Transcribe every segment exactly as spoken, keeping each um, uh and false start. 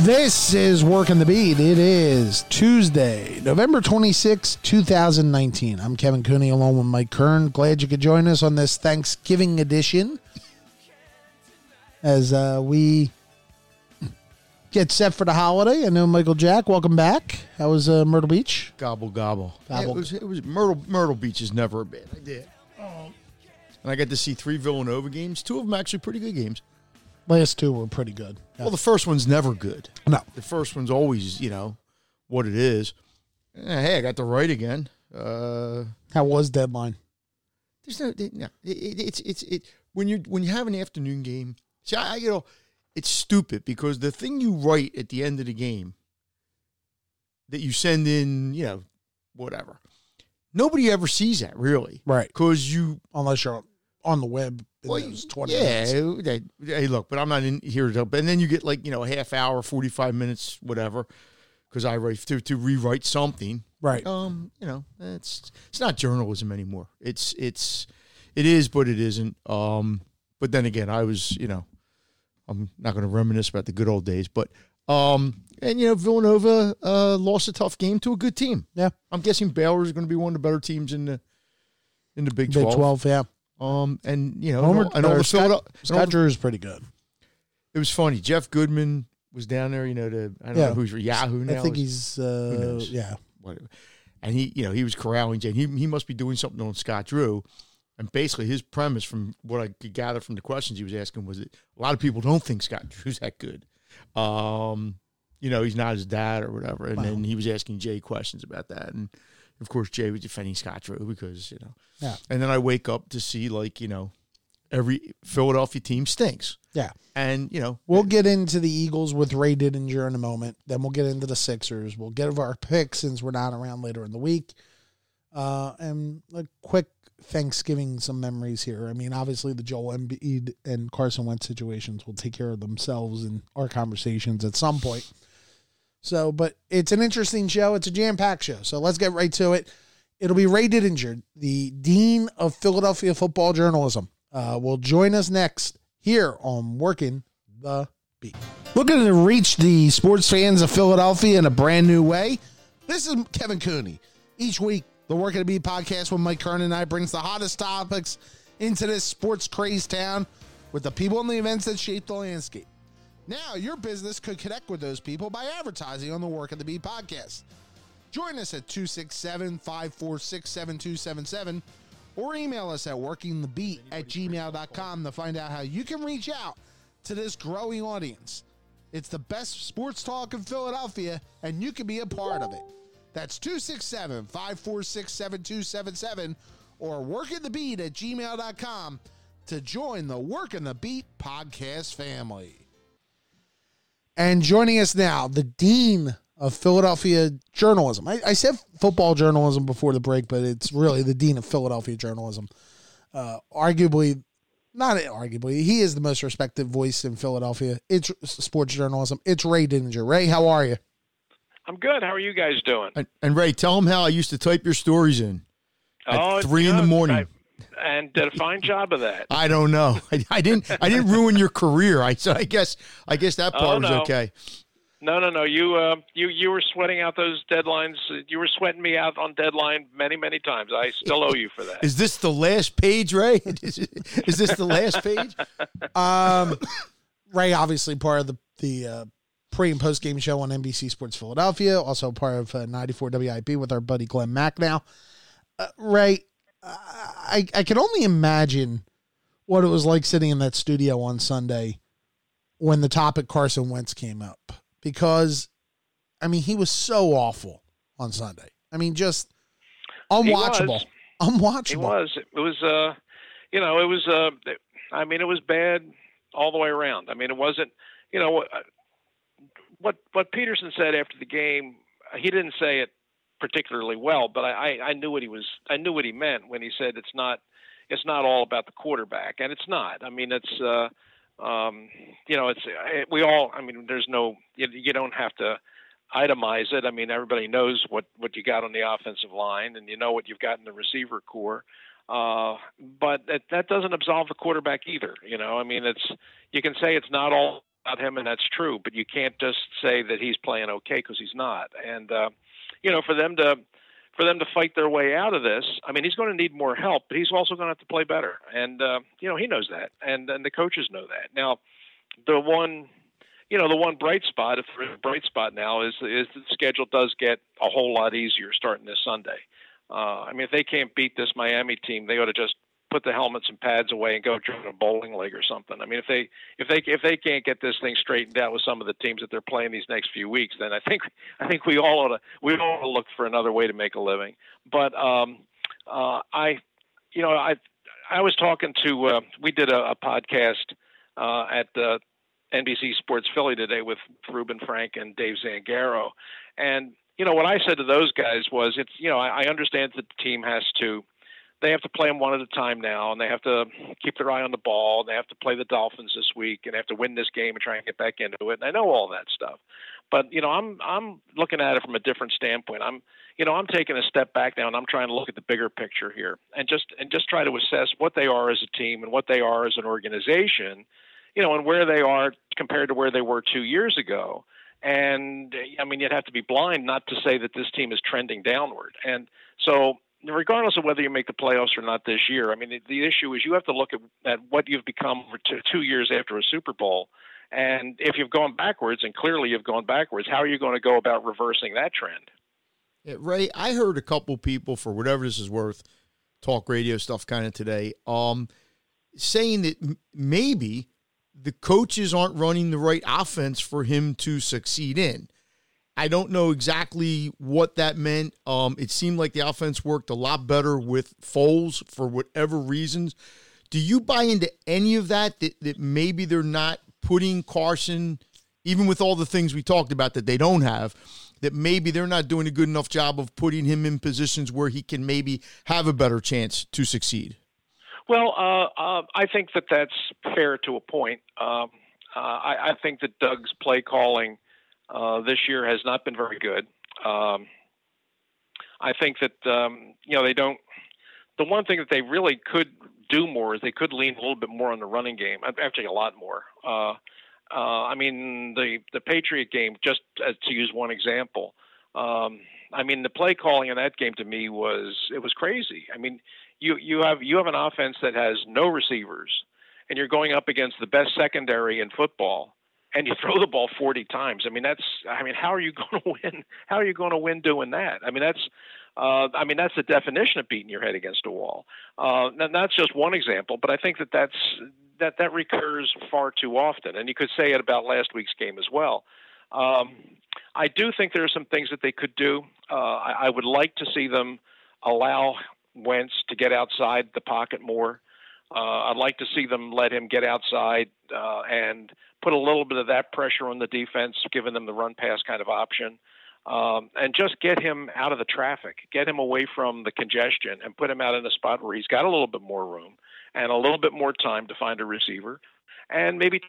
This is Working the Beat. It is Tuesday, November twenty-sixth, twenty nineteen. I'm Kevin Cooney along with Mike Kern. Glad you could join us on this Thanksgiving edition as uh, we get set for the holiday. I know Michael Jack, welcome back. How was uh, Myrtle Beach? Gobble, gobble. gobble. Yeah, it was, it was Myrtle, Myrtle Beach is never a bad idea. Oh. And I got to see three Villanova games. Two of them actually pretty good games. Last two were pretty good. Yeah. Well, the first one's never good. No. The first one's always, you know, what it is. Hey, I got the right again. Uh, How was deadline? There's no, no it, it's, it's, it, when you when you have an afternoon game, see, I, you know, it's stupid because the thing you write at the end of the game that you send in, you know, whatever, nobody ever sees that really. Right. Because you, unless you're on the web. Well, yeah, they, hey, look, but I'm not in here to, and then you get like, you know, a half hour, forty-five minutes, whatever, because I write to, to rewrite something. Right. Um, you know, it's it's not journalism anymore. It's, it's, it is, but it isn't. Um, but then again, I was, you know, I'm not going to reminisce about the good old days, but, um, and, you know, Villanova uh, lost a tough game to a good team. Yeah. I'm guessing Baylor is going to be one of the better teams in the, in the Big twelve. Big twelve, yeah. Um, and, you know, Homer, and all the Scott, Scott Drew is pretty good. It was funny. Jeff Goodman was down there, you know, to, I don't yeah. know who's Yahoo now. I think he's, uh, who knows? Yeah. Whatever. And he, you know, he was corralling Jay. He, he must be doing something on Scott Drew. And basically his premise from what I could gather from the questions he was asking was that a lot of people don't think Scott Drew's that good. Um, you know, he's not his dad or whatever. And wow. then he was asking Jay questions about that. And, of course, Jay was defending Scott Drew because, you know. Yeah. And then I wake up to see, like, you know, every Philadelphia team stinks. Yeah. And, you know. We'll it, get into the Eagles with Ray Didinger in a moment. Then we'll get into the Sixers. We'll get our picks since we're not around later in the week. Uh, and a quick Thanksgiving, some memories here. I mean, obviously, the Joel Embiid and Carson Wentz situations will take care of themselves in our conversations at some point. So, but it's an interesting show. It's a jam-packed show. So let's get right to it. It'll be Ray Didinger, the Dean of Philadelphia Football Journalism, uh, will join us next here on Working the Beat. Looking to reach the sports fans of Philadelphia in a brand new way? This is Kevin Cooney. Each week, the Working the Beat podcast with Mike Kern and I brings the hottest topics into this sports-crazed town with the people and the events that shape the landscape. Now, your business could connect with those people by advertising on the Work of the Beat podcast. Join us at two six seven, five four six, seven two seven seven or email us at working the beat at gmail dot com to find out how you can reach out to this growing audience. It's the best sports talk in Philadelphia, and you can be a part of it. That's two six seven, five four six, seven two seven seven or working the beat at gmail dot com to join the Work of the Beat podcast family. And joining us now, the Dean of Philadelphia Journalism. I, I said football journalism before the break, but it's really the Dean of Philadelphia Journalism. Uh, arguably, not arguably, he is the most respected voice in Philadelphia. It's sports journalism. It's Ray Didinger. Ray, how are you? I'm good. How are you guys doing? And, and Ray, tell him how I used to type your stories in at oh, three in the morning. I- And did a fine job of that. I don't know. I, I didn't. I didn't ruin your career. I so I guess. I guess that part oh, no. was okay. No, no, no. You, uh, you, you were sweating out those deadlines. You were sweating me out on deadline many, many times. I still owe you for that. Is this the last page, Ray? Is, is this the last page? Um, Ray, obviously part of the the uh, pre and post game show on N B C Sports Philadelphia, also part of uh, ninety-four W I P with our buddy Glenn Mack. Now, uh, Ray. I, I can only imagine what it was like sitting in that studio on Sunday when the topic Carson Wentz came up because, I mean, he was so awful on Sunday. I mean, just unwatchable. Unwatchable. He was. It was, uh, you know, it was, uh, I mean, it was bad all the way around. I mean, it wasn't, you know, what, what Peterson said after the game, he didn't say it particularly well, but I, I knew what he was, I knew what he meant when he said, it's not, it's not all about the quarterback, and it's not, I mean, it's, uh, um, you know, it's, we all, I mean, there's no, you, you don't have to itemize it. I mean, everybody knows what, what you got on the offensive line and you know what you've got in the receiver core. Uh, but that, that doesn't absolve the quarterback either. You know, I mean, it's, you can say it's not all about him, and that's true. But you can't just say that he's playing okay, because he's not. And uh, you know, for them to for them to fight their way out of this, I mean, he's going to need more help, but he's also going to have to play better. And uh, you know, he knows that, and and the coaches know that. Now, the one. You know, the one bright spot, if there's a bright spot now, is is the schedule does get a whole lot easier starting this Sunday. Uh, I mean, if they can't beat this Miami team, they ought to just put the helmets and pads away and go join a bowling league or something. I mean, if they if they if they can't get this thing straightened out with some of the teams that they're playing these next few weeks, then I think I think we all ought to we all ought to look for another way to make a living. But um, uh, I, you know, I I was talking to uh, we did a, a podcast uh, at the. N B C Sports Philly today with Ruben Frank and Dave Zangaro. And, you know, what I said to those guys was, it's, you know, I, I understand that the team has to, they have to play them one at a time now, and they have to keep their eye on the ball. They have to play the Dolphins this week, and they have to win this game and try and get back into it. And I know all that stuff, but, you know, I'm, I'm looking at it from a different standpoint. I'm, you know, I'm taking a step back now, and I'm trying to look at the bigger picture here and just, and just try to assess what they are as a team and what they are as an organization, you know, and where they are compared to where they were two years ago. And, I mean, you'd have to be blind not to say that this team is trending downward. And so regardless of whether you make the playoffs or not this year, I mean, the, the issue is you have to look at, at what you've become for two, two years after a Super Bowl. And if you've gone backwards, and clearly you've gone backwards, how are you going to go about reversing that trend? Yeah, Ray, I heard a couple people, for whatever this is worth, talk radio stuff kind of today, um, saying that m- maybe – the coaches aren't running the right offense for him to succeed in. I don't know exactly what that meant. Um, it seemed like the offense worked a lot better with Foles for whatever reasons. Do you buy into any of that, that, that maybe they're not putting Carson, even with all the things we talked about that they don't have, that maybe they're not doing a good enough job of putting him in positions where he can maybe have a better chance to succeed? Well, uh, uh, I think that that's fair to a point. Um, uh, I, I think that Doug's play calling uh, this year has not been very good. Um, I think that, um, you know, they don't – the one thing that they really could do more is they could lean a little bit more on the running game, actually a lot more. Uh, uh, I mean, the, the Patriot game, just uh, to use one example, um, I mean, the play calling in that game to me was – it was crazy. I mean – You you have you have an offense that has no receivers, and you're going up against the best secondary in football, and you throw the ball forty times. I mean that's I mean how are you going to win? How are you going to win doing that? I mean that's uh, I mean that's the definition of beating your head against a wall. Uh, and that's just one example, but I think that that's that that recurs far too often, and you could say it about last week's game as well. Um, I do think there are some things that they could do. Uh, I, I would like to see them allow Wentz to get outside the pocket more. Uh, I'd like to see them let him get outside uh, and put a little bit of that pressure on the defense, giving them the run-pass kind of option, um, and just get him out of the traffic, get him away from the congestion, and put him out in a spot where he's got a little bit more room and a little bit more time to find a receiver, and maybe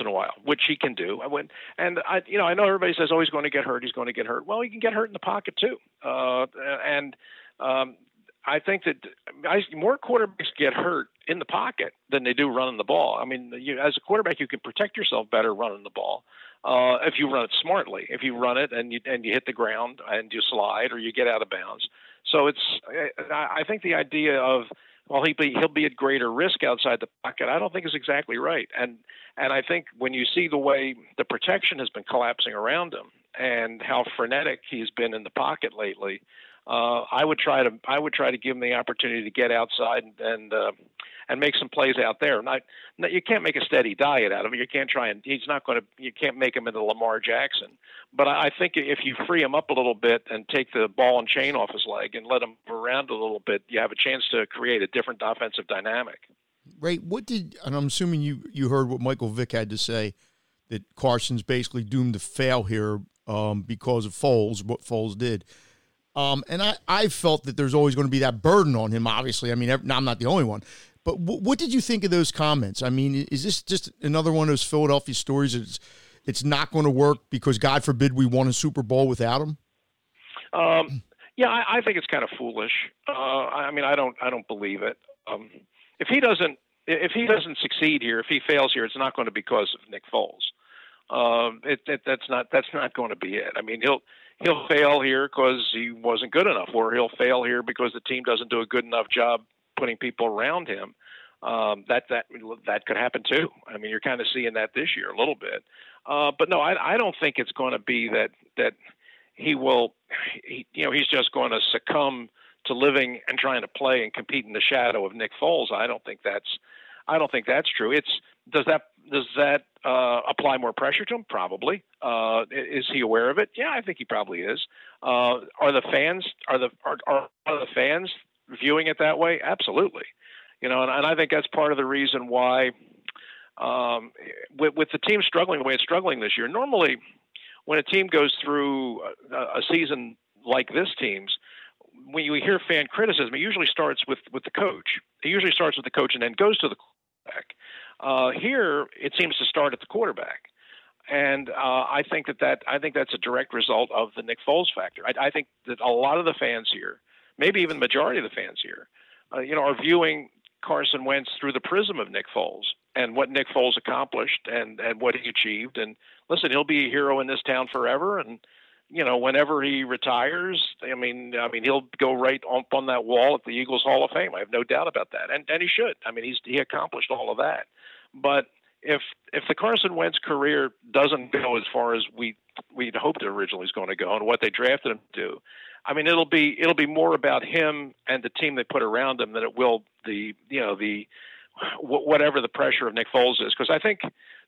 in a while, which he can do. I went, and I, you know, I know everybody says, oh, he's going to get hurt, he's going to get hurt. Well, he can get hurt in the pocket too, uh, and um, I think that I, more quarterbacks get hurt in the pocket than they do running the ball. I mean, you, as a quarterback, you can protect yourself better running the ball uh, if you run it smartly. If you run it and you and you hit the ground and you slide or you get out of bounds. So it's I, I think the idea of well he be, he'll be at greater risk outside the pocket, I don't think is exactly right. And and I think when you see the way the protection has been collapsing around him and how frenetic he's been in the pocket lately. Uh, I would try to I would try to give him the opportunity to get outside and and, uh, and make some plays out there. Not, not, you can't make a steady diet out of it. You can't try and he's not going to. You can't make him into Lamar Jackson. But I think if you free him up a little bit and take the ball and chain off his leg and let him around a little bit, you have a chance to create a different offensive dynamic. Ray, what did and I'm assuming you you heard what Michael Vick had to say, that Carson's basically doomed to fail here um, because of Foles, what Foles did. Um, and I, I felt that there's always going to be that burden on him, obviously. I mean, I'm not the only one. But w- what did you think of those comments? I mean, is this just another one of those Philadelphia stories that it's, it's not going to work because, God forbid, we won a Super Bowl without him? Um, yeah, I, I think it's kind of foolish. Uh, I mean, I don't I don't believe it. Um, if he doesn't – if he doesn't succeed here, if he fails here, it's not going to be because of Nick Foles. Um, it, it, that's not that's not going to be it. I mean, he'll he'll fail here because he wasn't good enough, or he'll fail here because the team doesn't do a good enough job putting people around him. Um, that that that could happen too. I mean, you're kind of seeing that this year a little bit. Uh, but no, I, I don't think it's going to be that that he will. He, you know, he's just going to succumb to living and trying to play and compete in the shadow of Nick Foles. I don't think that's I don't think that's true. It's does that does that uh, apply more pressure to him? Probably. Uh, is he aware of it? Yeah, I think he probably is. Uh, are the fans are the are, are the fans viewing it that way? Absolutely. You know, and, and I think that's part of the reason why um, with, with the team struggling the way it's struggling this year. Normally, when a team goes through a, a season like this team's, when you hear fan criticism, it usually starts with, with the coach. It usually starts with the coach and then goes to the quarterback. Uh, here, it seems to start at the quarterback. And uh, I think that, that I think that's a direct result of the Nick Foles factor. I, I think that a lot of the fans here, maybe even the majority of the fans here, uh, you know, are viewing – Carson Wentz through the prism of Nick Foles and what Nick Foles accomplished and, and what he achieved. And listen, he'll be a hero in this town forever. And, you know, whenever he retires, I mean, I mean, he'll go right up on that wall at the Eagles Hall of Fame. I have no doubt about that. And, and he should. I mean, he's, he accomplished all of that. But if, if the Carson Wentz career doesn't go as far as we, we'd hoped it originally was going to go and what they drafted him to do, I mean, it'll be it'll be more about him and the team they put around him than it will the you know the whatever the pressure of Nick Foles is, because I think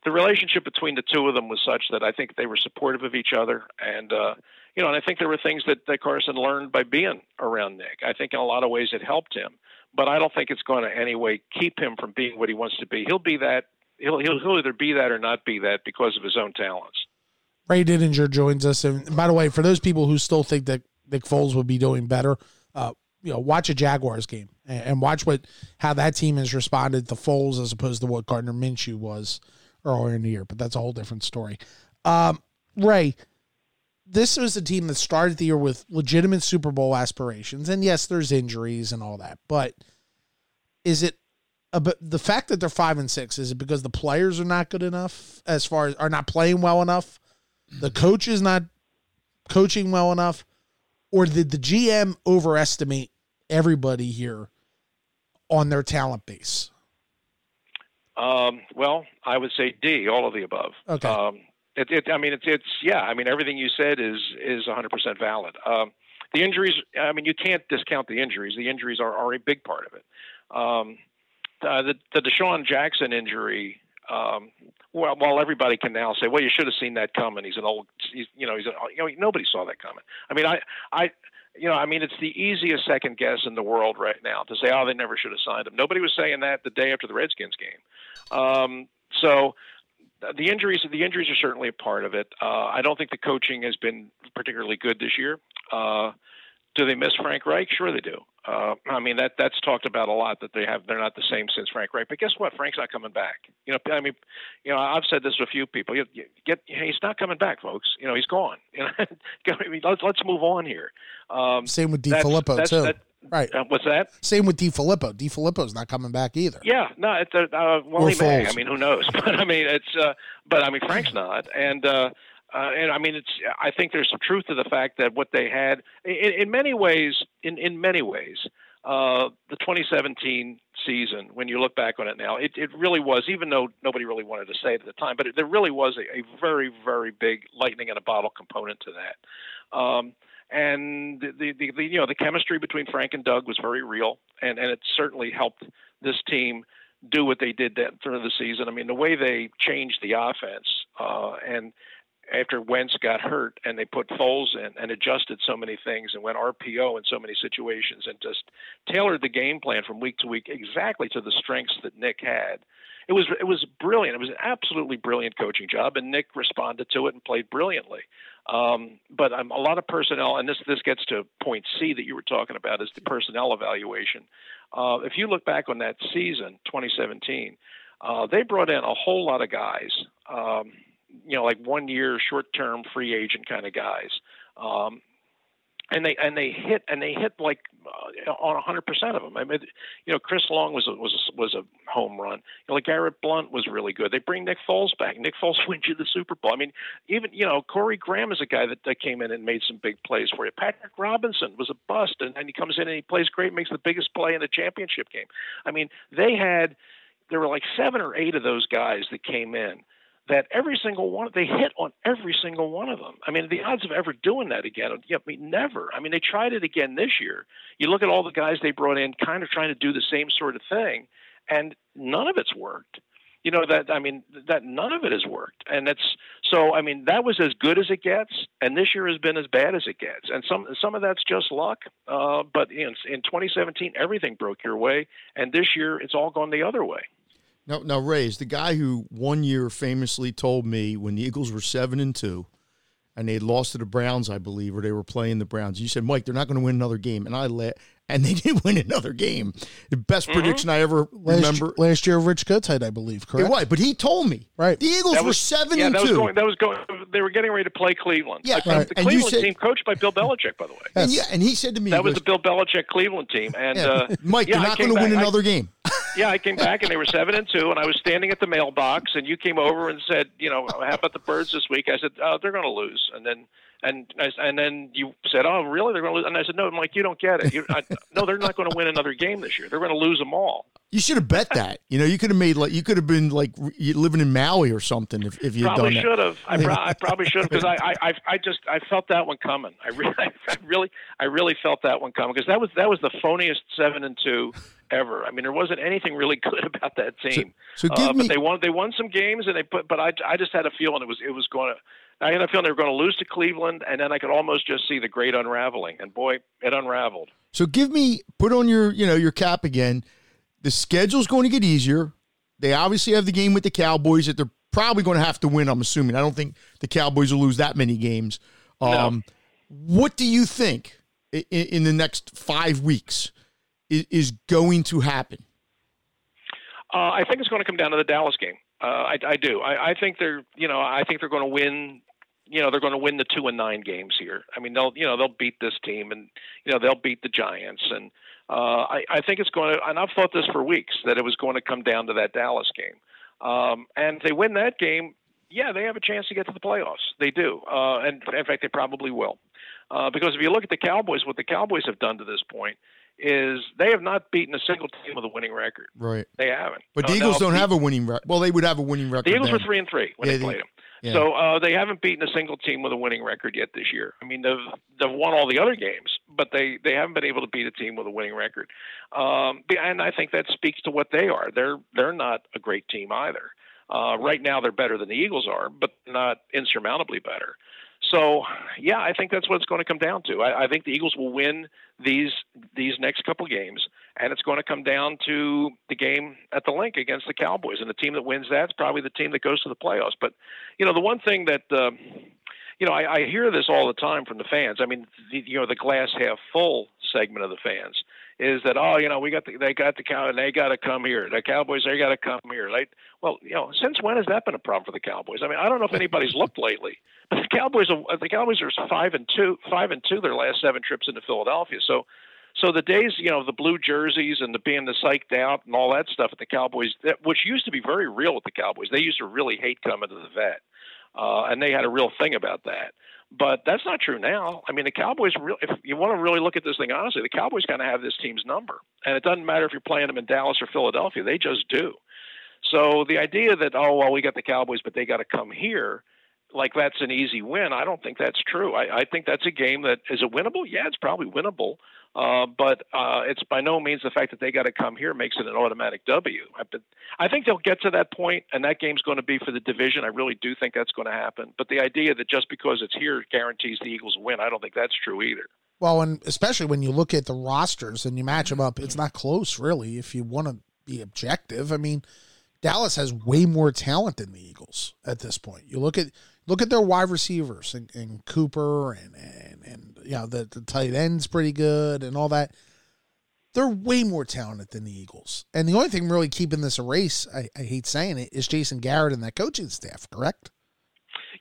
the relationship between the two of them was such that I think they were supportive of each other, and uh, you know, and I think there were things that, that Carson learned by being around Nick. I think in a lot of ways it helped him, but I don't think it's going to anyway keep him from being what he wants to be. He'll be that. He'll he'll, he'll either be that or not be that because of his own talents. Ray Didinger joins us, and by the way, for those people who still think that Nick Foles would be doing better, uh, you know, watch a Jaguars game and, and watch what how that team has responded to Foles as opposed to what Gardner Minshew was earlier in the year. But that's a whole different story. Um, Ray, this was a team that started the year with legitimate Super Bowl aspirations, and yes, there's injuries and all that. But is it a, the fact that they're five and six? Is it because the players are not good enough, as far as are not playing well enough, the coach is not coaching well enough? Or did the G M overestimate everybody here on their talent base? Um, well, I would say D, all of the above. Okay. Um, it, it, I mean, it's, it's, yeah, I mean, everything you said is, is one hundred percent valid. Um, the injuries, I mean, you can't discount the injuries. The injuries are, are a big part of it. Um, uh, the, the Deshaun Jackson injury, um, well, while everybody can now say, well, you should have seen that coming. He's an old, he's, you know, he's an, you know, nobody saw that coming. I mean, I, I, you know, I mean, it's the easiest second guess in the world right now to say, oh, they never should have signed him. Nobody was saying that the day after the Redskins game. Um, so the injuries, the injuries are certainly a part of it. Uh, I don't think the coaching has been particularly good this year. Uh, do they miss Frank Reich? Sure they do. Uh, I mean, that that's talked about a lot, that they have, they're not the same since Frank Reich, but guess what? Frank's not coming back. You know, I mean, you know, I've said this to a few people, you, you get, he's not coming back, folks. You know, he's gone. You know, I mean, let's, let's move on here. Um, same with DiFilippo that's, that's, too. That, right. Uh, what's that? Same with DiFilippo. DiFilippo's not coming back either. Yeah, no, it's, uh, well, he may. I mean, who knows, but I mean, it's, uh, but I mean, Frank's not. And, uh, Uh, and I mean, it's. I think there's some truth to the fact that what they had, in, in many ways, in, in many ways, uh, the twenty seventeen season, when you look back on it now, it, it really was, even though nobody really wanted to say it at the time, but it, there really was a, a very, very big lightning in a bottle component to that. Um, and the, the, the, you know, the chemistry between Frank and Doug was very real, and, and it certainly helped this team do what they did that through the season. I mean, the way they changed the offense uh, and after Wentz got hurt and they put Foles in and adjusted so many things and went R P O in so many situations and just tailored the game plan from week to week exactly to the strengths that Nick had. It was, it was brilliant. It was an absolutely brilliant coaching job, and Nick responded to it and played brilliantly. Um, but um, a lot of personnel, and this, this gets to point C that you were talking about, is the personnel evaluation. Uh, if you look back on that season, twenty seventeen, uh, they brought in a whole lot of guys, um, you know, like one year, short term free agent kind of guys. Um, and they, and they hit, and they hit like, uh, on one hundred percent of them. I mean, you know, Chris Long was a, was a, was a home run. You know, like Garrett Blunt was really good. They bring Nick Foles back. Nick Foles wins you the Super Bowl. I mean, even, you know, Corey Graham is a guy that, that came in and made some big plays for you. Patrick Robinson was a bust, and, and he comes in and he plays great, makes the biggest play in the championship game. I mean, they had there were like seven or eight of those guys that came in that every single one, they hit on every single one of them. I mean, the odds of ever doing that again, I mean, never. I mean, they tried it again this year. You look at all the guys they brought in kind of trying to do the same sort of thing, and none of it's worked. You know, that, I mean, that none of it has worked. And that's, so, I mean, that was as good as it gets, and this year has been as bad as it gets. And some, some of that's just luck. Uh, but in, in twenty seventeen, everything broke your way. And this year it's all gone the other way. Now, now, Ray, is the guy who one year famously told me when the Eagles were seven and two and they had lost to the Browns, I believe, or they were playing the Browns. You said, Mike, they're not going to win another game. And I let, and they did win another game. The best mm-hmm. prediction I ever last, remember. Last year, Rich Goodtight, I believe, correct? Right, but he told me. Right. The Eagles was, were seven yeah, and that two. Was going, that was going, they were getting ready to play Cleveland. Yeah, like, right. The and Cleveland said, team coached by Bill Belichick, by the way. And, yeah, and he said to me. That was, was the Bill Belichick Cleveland team. And yeah. uh, Mike, yeah, they're not going to win another I, game. Yeah, I came back, and they were seven and two, and I was standing at the mailbox, and you came over and said, you know, how about the Birds this week? I said, oh, they're going to lose. And then and I, and then you said, oh, really? They're going to lose? And I said, no, Mike, you don't get it. You, I, no, they're not going to win another game this year. They're going to lose them all. You should have bet that. You know, you could have made like you could have been like living in Maui or something if, if you had done that. Probably should have. I, pro- I probably should have because I, I I just I felt that one coming. I really I really I really felt that one coming because that was that was the phoniest seven and two ever. I mean, there wasn't anything really good about that team. So, so give uh, me- but they won they won some games and they put. But I I just had a feeling it was it was going to. I had a feeling they were going to lose to Cleveland, and then I could almost just see the great unraveling. And boy, it unraveled. So give me put on your you know your cap again. The schedule's going to get easier. They obviously have the game with the Cowboys that they're probably going to have to win, I'm assuming. I don't think the Cowboys will lose that many games. Um, no. What do you think in, in the next five weeks is, is going to happen? Uh, I think it's going to come down to the Dallas game. Uh, I, I do. I, I think they're, you know, I think they're going to win. You know, they're going to win the two and nine games here. I mean, they'll, you know, they'll beat this team, and you know, they'll beat the Giants, and uh, I, I think it's going to. And I've thought this for weeks that it was going to come down to that Dallas game. Um, and if they win that game, yeah, they have a chance to get to the playoffs. They do, uh, and in fact, they probably will, uh, because if you look at the Cowboys, what the Cowboys have done to this point is they have not beaten a single team with a winning record. Right, they haven't. But the uh, Eagles now, don't the, have a winning record. Well, they would have a winning record. The Eagles then. were three and three when yeah, they, they played them. Yeah. So uh, they haven't beaten a single team with a winning record yet this year. I mean, they've they've won all the other games, but they, they haven't been able to beat a team with a winning record. Um, and I think that speaks to what they are. They're they're not a great team either. Uh, right now, they're better than the Eagles are, but not insurmountably better. So, yeah, I think that's what it's going to come down to. I, I think the Eagles will win these these next couple games, and it's going to come down to the game at the Link against the Cowboys. And the team that wins that's probably the team that goes to the playoffs. But, you know, the one thing that, uh, you know, I, I hear this all the time from the fans. I mean, the, you know, the glass half full segment of the fans is that, oh, you know, we got the, they got the Cowboys, they got to come here. The Cowboys, they got to come here. Like, well, you know, since when has that been a problem for the Cowboys? I mean, I don't know if anybody's looked lately, but the Cowboys, are, the Cowboys are five and two, five and two their last seven trips into Philadelphia. So, so the days, you know, the blue jerseys and the being the psyched out and all that stuff at the Cowboys, that, which used to be very real with the Cowboys, they used to really hate coming to the vet, uh, and they had a real thing about that. But that's not true now. I mean, the Cowboys, if you want to really look at this thing honestly, the Cowboys kind of have this team's number. And it doesn't matter if you're playing them in Dallas or Philadelphia. They just do. So the idea that, oh, well, we got the Cowboys, but they got to come here, like that's an easy win, I don't think that's true. I, I think that's a game that, is it winnable? Yeah, it's probably winnable. Uh, but uh, it's by no means the fact that they got to come here makes it an automatic W. I, I think they'll get to that point, and that game's going to be for the division. I really do think that's going to happen. But the idea that just because it's here guarantees the Eagles win, I don't think that's true either. Well, and especially when you look at the rosters and you match them up, it's not close, really, if you want to be objective. I mean, Dallas has way more talent than the Eagles at this point. You look at look at their wide receivers and, and Cooper and, and, and you know the, the tight end's pretty good and all that. They're way more talented than the Eagles. And the only thing really keeping this a race, I, I hate saying it, is Jason Garrett and that coaching staff, correct?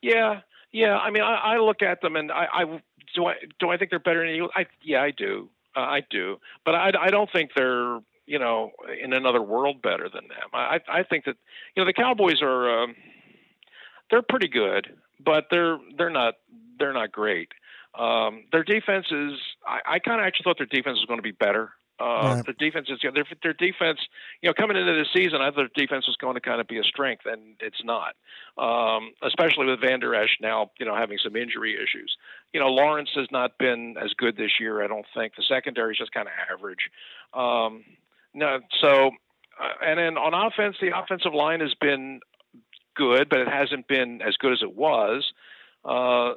Yeah. Yeah. I mean, I, I look at them and I, I do I do I think they're better than the Eagles? I, yeah, I do. Uh, I do, but I, I don't think they're, you know, in another world better than them. I, I think that, you know, the Cowboys are, um, they're pretty good, but they're, they're not, they're not great. Um, their defense is, I, I kind of actually thought their defense was going to be better. Uh, right. The defense is, you know, their, their defense, you know, coming into the season, I thought their defense was going to kind of be a strength, and it's not, um, especially with Van Der Esch now, you know, having some injury issues. You know, Lawrence has not been as good this year, I don't think. The secondary is just kind of average. Um, no, so, uh, and then on offense, the offensive line has been good, but it hasn't been as good as it was. Uh,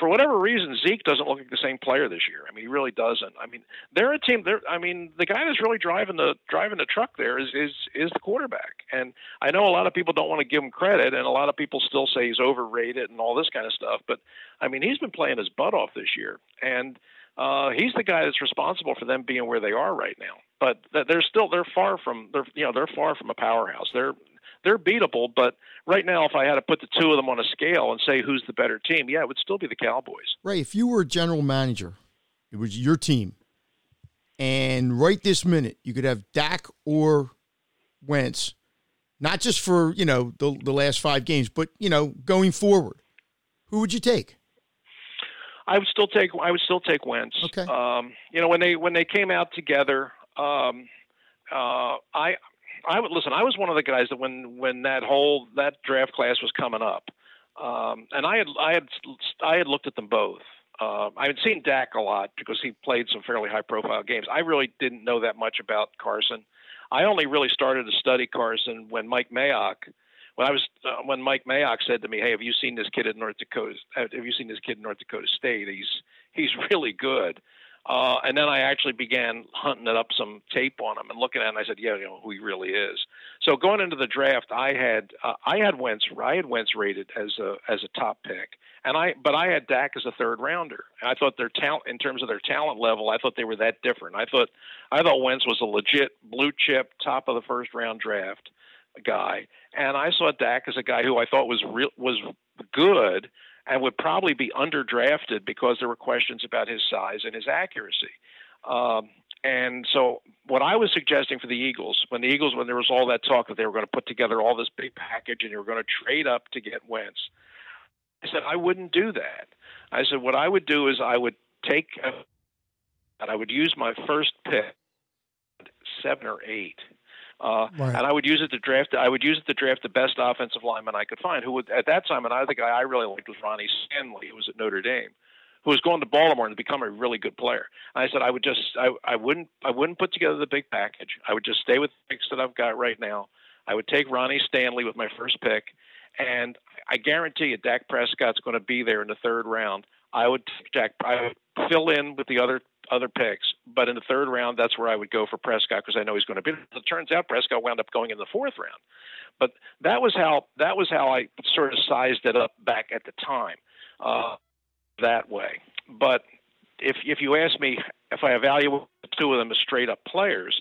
for whatever reason, Zeke doesn't look like the same player this year. I mean, he really doesn't. I mean, they're a team. They're, I mean, the guy that's really driving the driving the truck there is is is the quarterback. And I know a lot of people don't want to give him credit, and a lot of people still say he's overrated and all this kind of stuff. But I mean, he's been playing his butt off this year, and uh, he's the guy that's responsible for them being where they are right now. But they're still they're far from they're you know they're far from a powerhouse. They're They're beatable, but right now, if I had to put the two of them on a scale and say who's the better team, yeah, it would still be the Cowboys. Ray, if you were a general manager, it was your team, and right this minute, you could have Dak or Wentz, not just for, you know, the, the last five games, but, you know, going forward, who would you take? I would still take I would still take Wentz. Okay. Um, you know, when they when they came out together, um, uh, I. I would listen. I was one of the guys that when, when that whole that draft class was coming up, um, and I had I had I had looked at them both. Uh, I had seen Dak a lot because he played some fairly high profile games. I really didn't know that much about Carson. I only really started to study Carson when Mike Mayock, when I was uh, when Mike Mayock said to me, "Hey, have you seen this kid at North Dakota? Have you seen this kid in North Dakota State? He's he's really good." Uh, and then I actually began hunting it up some tape on him and looking at it, and I said, yeah, you know, who he really is. So going into the draft, I had uh, I had Wentz I had Wentz rated as a as a top pick, and I but I had Dak as a third rounder. And I thought their talent in terms of their talent level, I thought they were that different. I thought I thought Wentz was a legit blue chip top of the first round draft guy, and I saw Dak as a guy who I thought was real was good. And would probably be underdrafted because there were questions about his size and his accuracy. Um, and so, what I was suggesting for the Eagles, when the Eagles, when there was all that talk that they were going to put together all this big package and they were going to trade up to get Wentz, I said I wouldn't do that. I said what I would do is I would take a, and I would use my first pick, seven or eight. Uh, right. And I would use it to draft. I would use it to draft the best offensive lineman I could find. Who would, at that time, and I think the guy I really liked was Ronnie Stanley, who was at Notre Dame, who was going to Baltimore and become a really good player. And I said I would just, I, I wouldn't, I wouldn't put together the big package. I would just stay with the picks that I've got right now. I would take Ronnie Stanley with my first pick, and I guarantee you, Dak Prescott's going to be there in the third round. I would Dak, I would fill in with the other. other picks, but in the third round, that's where I would go for Prescott because I know he's going to be. It turns out Prescott wound up going in the fourth round, but that was how that was how I sort of sized it up back at the time, uh, that way. But if if you ask me if I evaluate the two of them as straight up players,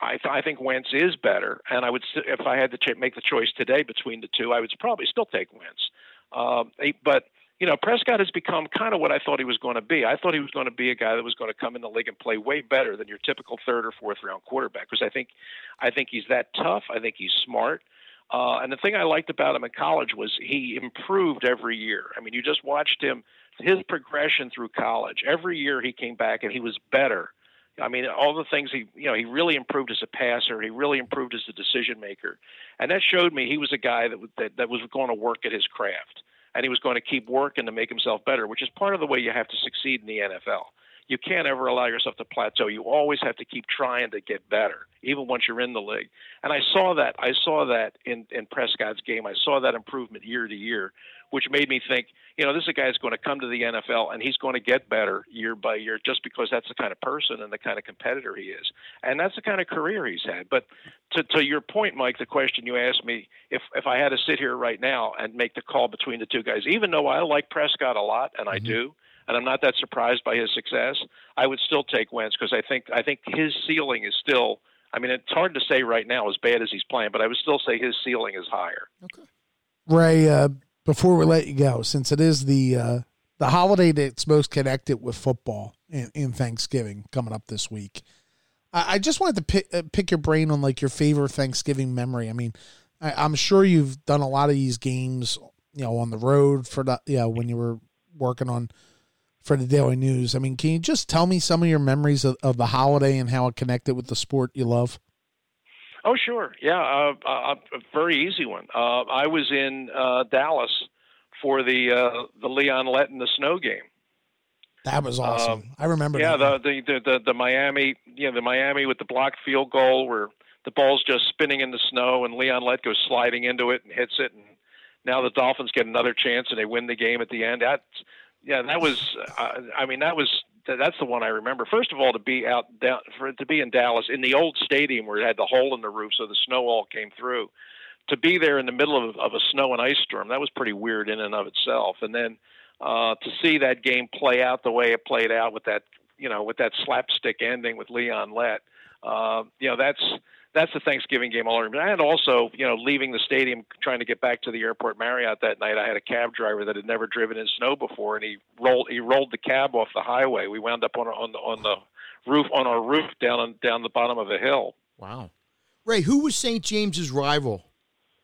I th- I think Wentz is better, and I would if I had to ch- make the choice today between the two, I would probably still take Wentz, um, but. You know, Prescott has become kind of what I thought he was going to be. I thought he was going to be a guy that was going to come in the league and play way better than your typical third or fourth round quarterback because I think, I think he's that tough. I think he's smart. Uh, and the thing I liked about him in college was he improved every year. I mean, you just watched him, his progression through college. Every year he came back and he was better. I mean, all the things he, you know, he really improved as a passer. He really improved as a decision maker. And that showed me he was a guy that that, that was going to work at his craft. And he was going to keep working to make himself better, which is part of the way you have to succeed in the N F L. You can't ever allow yourself to plateau. You always have to keep trying to get better, even once you're in the league. And I saw that. I saw that in, in Prescott's game. I saw that improvement year to year, which made me think, you know, this is a guy that's going to come to the N F L, and he's going to get better year by year just because that's the kind of person and the kind of competitor he is. And that's the kind of career he's had. But to, to your point, Mike, the question you asked me, if, if I had to sit here right now and make the call between the two guys, even though I like Prescott a lot, and mm-hmm. I do, and I'm not that surprised by his success, I would still take Wentz because I think I think his ceiling is still – I mean, it's hard to say right now as bad as he's playing, but I would still say his ceiling is higher. Okay, Ray, uh, before we let you go, since it is the uh, the holiday that's most connected with football and, and Thanksgiving coming up this week. I, I just wanted to pick, uh, pick your brain on like your favorite Thanksgiving memory. I mean, I, I'm sure you've done a lot of these games, you know, on the road for the, you know, when you were working on for the Daily News. I mean, can you just tell me some of your memories of, of the holiday and how it connected with the sport you love? Oh, sure. Yeah. Uh, uh, a very easy one. Uh, I was in uh, Dallas for the, uh, the Leon Lett and the snow game. That was awesome. Um, I remember. Yeah. That. The, the, the, the Miami, you know, the Miami with the blocked field goal where the ball's just spinning in the snow and Leon Lett goes sliding into it and hits it. And now the Dolphins get another chance and they win the game at the end. That's, yeah, that was, uh, I mean, that was, that's the one I remember. First of all, to be out down, for to be in Dallas in the old stadium where it had the hole in the roof, so the snow all came through. To be there in the middle of, of a snow and ice storm, that was pretty weird in and of itself. And then uh, to see that game play out the way it played out with that, you know, with that slapstick ending with Leon Lett, uh, you know, that's that's the Thanksgiving game all remember. And also, you know, leaving the stadium trying to get back to the airport Marriott that night, I had a cab driver that had never driven in snow before, and he rolled he rolled the cab off the highway. We wound up on on the on the roof on our roof down on, down the bottom of a hill. Wow, Ray, who was Saint James's rival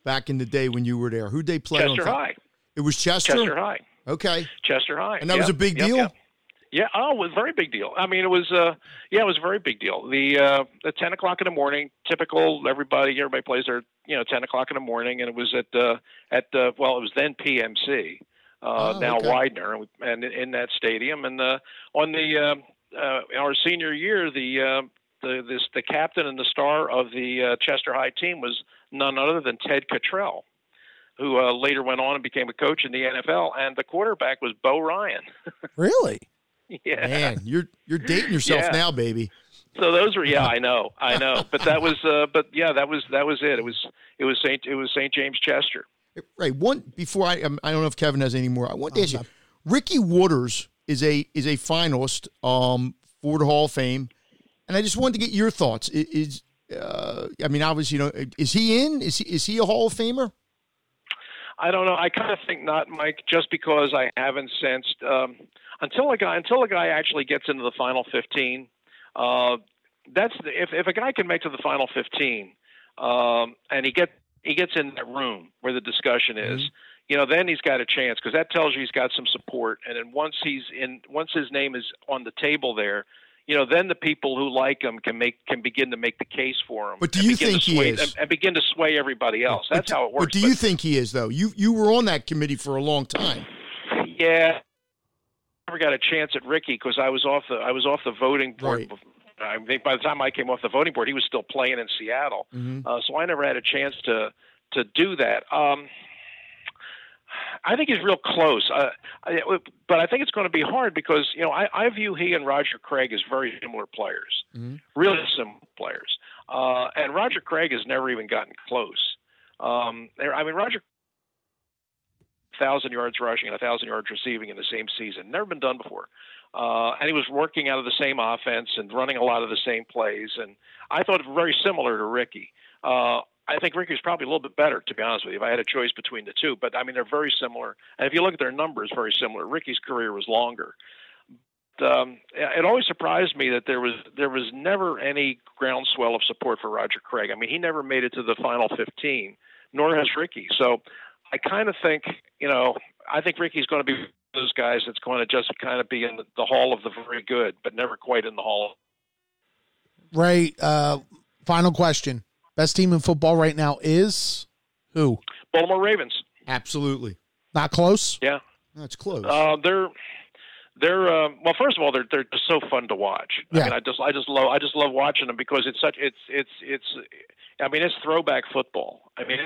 back in the day when you were there? Who'd they play? Chester on High. It was Chester. Chester High. Okay. Chester High, and that yep. was a big yep. deal. Yep. Yeah, oh, it was a very big deal. I mean, it was, uh, yeah, it was a very big deal. The uh, at ten o'clock in the morning, typical. Everybody, everybody plays their, you know, ten o'clock in the morning, and it was at uh, at uh, well, it was then P M C, uh, oh, now okay. Widener, and, and in that stadium. And uh, on the uh, uh, our senior year, the uh, the this the captain and the star of the uh, Chester High team was none other than Ted Cottrell, who uh, later went on and became a coach in the N F L. And the quarterback was Bo Ryan. Really. Yeah, man, you're you're dating yourself yeah. now, baby. So those were yeah, I know, I know, but that was uh, but yeah, that was that was it. It was it was Saint it was Saint James Chester. Right. One before I um, I don't know if Kevin has any more. I want to ask you. Ricky Waters is a is a finalist um for the Hall of Fame, and I just wanted to get your thoughts. Is, is uh, I mean, obviously, you know, is he in? Is he is he a Hall of Famer? I don't know. I kind of think not, Mike, just because I haven't sensed um, until a guy until a guy actually gets into the final fifteen. Uh, that's the, if if a guy can make to the final fifteen, um, and he get he gets in that room where the discussion is, you know, then he's got a chance because that tells you he's got some support. And then once he's in, once his name is on the table there, you know, then the people who like him can make can begin to make the case for him. But do you think sway, he is? And, and begin to sway everybody else. That's but, how it works. But do you but, think he is, though? You you were on that committee for a long time. Yeah, I never got a chance at Ricky because I was off the I was off the voting board. Right. I think by the time I came off the voting board, he was still playing in Seattle. Mm-hmm. Uh, so I never had a chance to to do that. Um, I think he's real close, uh, I, but I think it's going to be hard because, you know, I, I view he and Roger Craig as very similar players, mm-hmm. really similar players. Uh, and Roger Craig has never even gotten close. Um, I mean, Roger, one thousand yards rushing and one thousand yards receiving in the same season, never been done before. Uh, and he was working out of the same offense and running a lot of the same plays. And I thought very similar to Ricky. Uh, I think Ricky's probably a little bit better, to be honest with you, if I had a choice between the two. But, I mean, they're very similar. And if you look at their numbers, very similar. Ricky's career was longer. But, um, it always surprised me that there was there was never any groundswell of support for Roger Craig. I mean, he never made it to the final fifteen, nor has Ricky. So I kind of think, you know, I think Ricky's going to be one of those guys that's going to just kind of be in the, the hall of the very good, but never quite in the hall. Ray, uh, final question. Best team in football right now is who? Baltimore Ravens. Absolutely. Not close? Yeah. That's close. Uh, they're they're uh, well, first of all, they're they're so fun to watch. Yeah. I mean, I just I just love I just love watching them because it's such it's it's it's I mean, it's throwback football. I mean,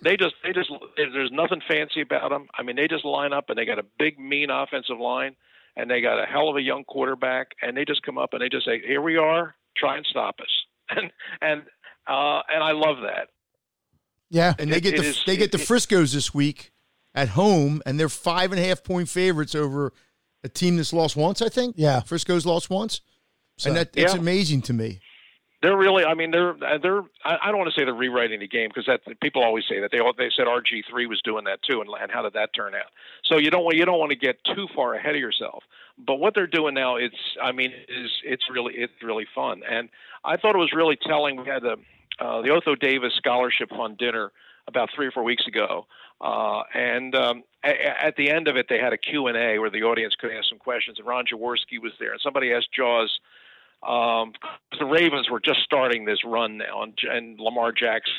they, they just they just there's nothing fancy about them. I mean, they just line up and they got a big mean offensive line and they got a hell of a young quarterback and they just come up and they just say, "Here we are, try and stop us." And and Uh, and I love that. Yeah, and they get the they get the Friscos this week at home, and they're five and a half point favorites over a team that's lost once. I think. Yeah, Frisco's lost once, so, and that it's yeah. amazing to me. They're really, I mean, they're, they're, I don't want to say they're rewriting the game, because that people always say that. They they said R G three was doing that too, and, and how did that turn out? So you don't want, you don't want to get too far ahead of yourself. But what they're doing now, it's, I mean, is it's really, it's really fun. And I thought it was really telling. We had the, uh, the Otho Davis Scholarship Fund dinner about three or four weeks ago. Uh, and um, a, at the end of it, they had a Q and A where the audience could ask some questions. And Ron Jaworski was there, and somebody asked Jaws, Um, the Ravens were just starting this run now, and, and Lamar Jackson.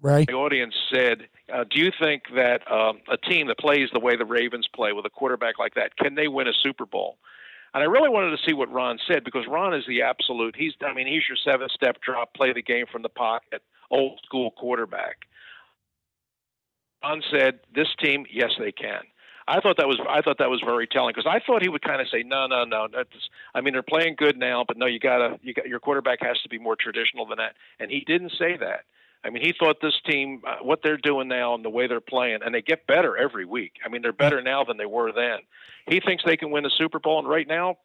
Right. The audience said, uh, do you think that um, a team that plays the way the Ravens play with a quarterback like that, can they win a Super Bowl? And I really wanted to see what Ron said, because Ron is the absolute. He's, I mean, he's your seven-step drop, play the game from the pocket, old-school quarterback. Ron said, this team, yes, they can. I thought that was I thought that was very telling, because I thought he would kind of say no no no that's, I mean, they're playing good now, but no, you gotta you got your quarterback has to be more traditional than that, and he didn't say that. I mean, he thought this team, uh, what they're doing now and the way they're playing, and they get better every week. I mean, they're better now than they were then. He thinks they can win the Super Bowl, and right now,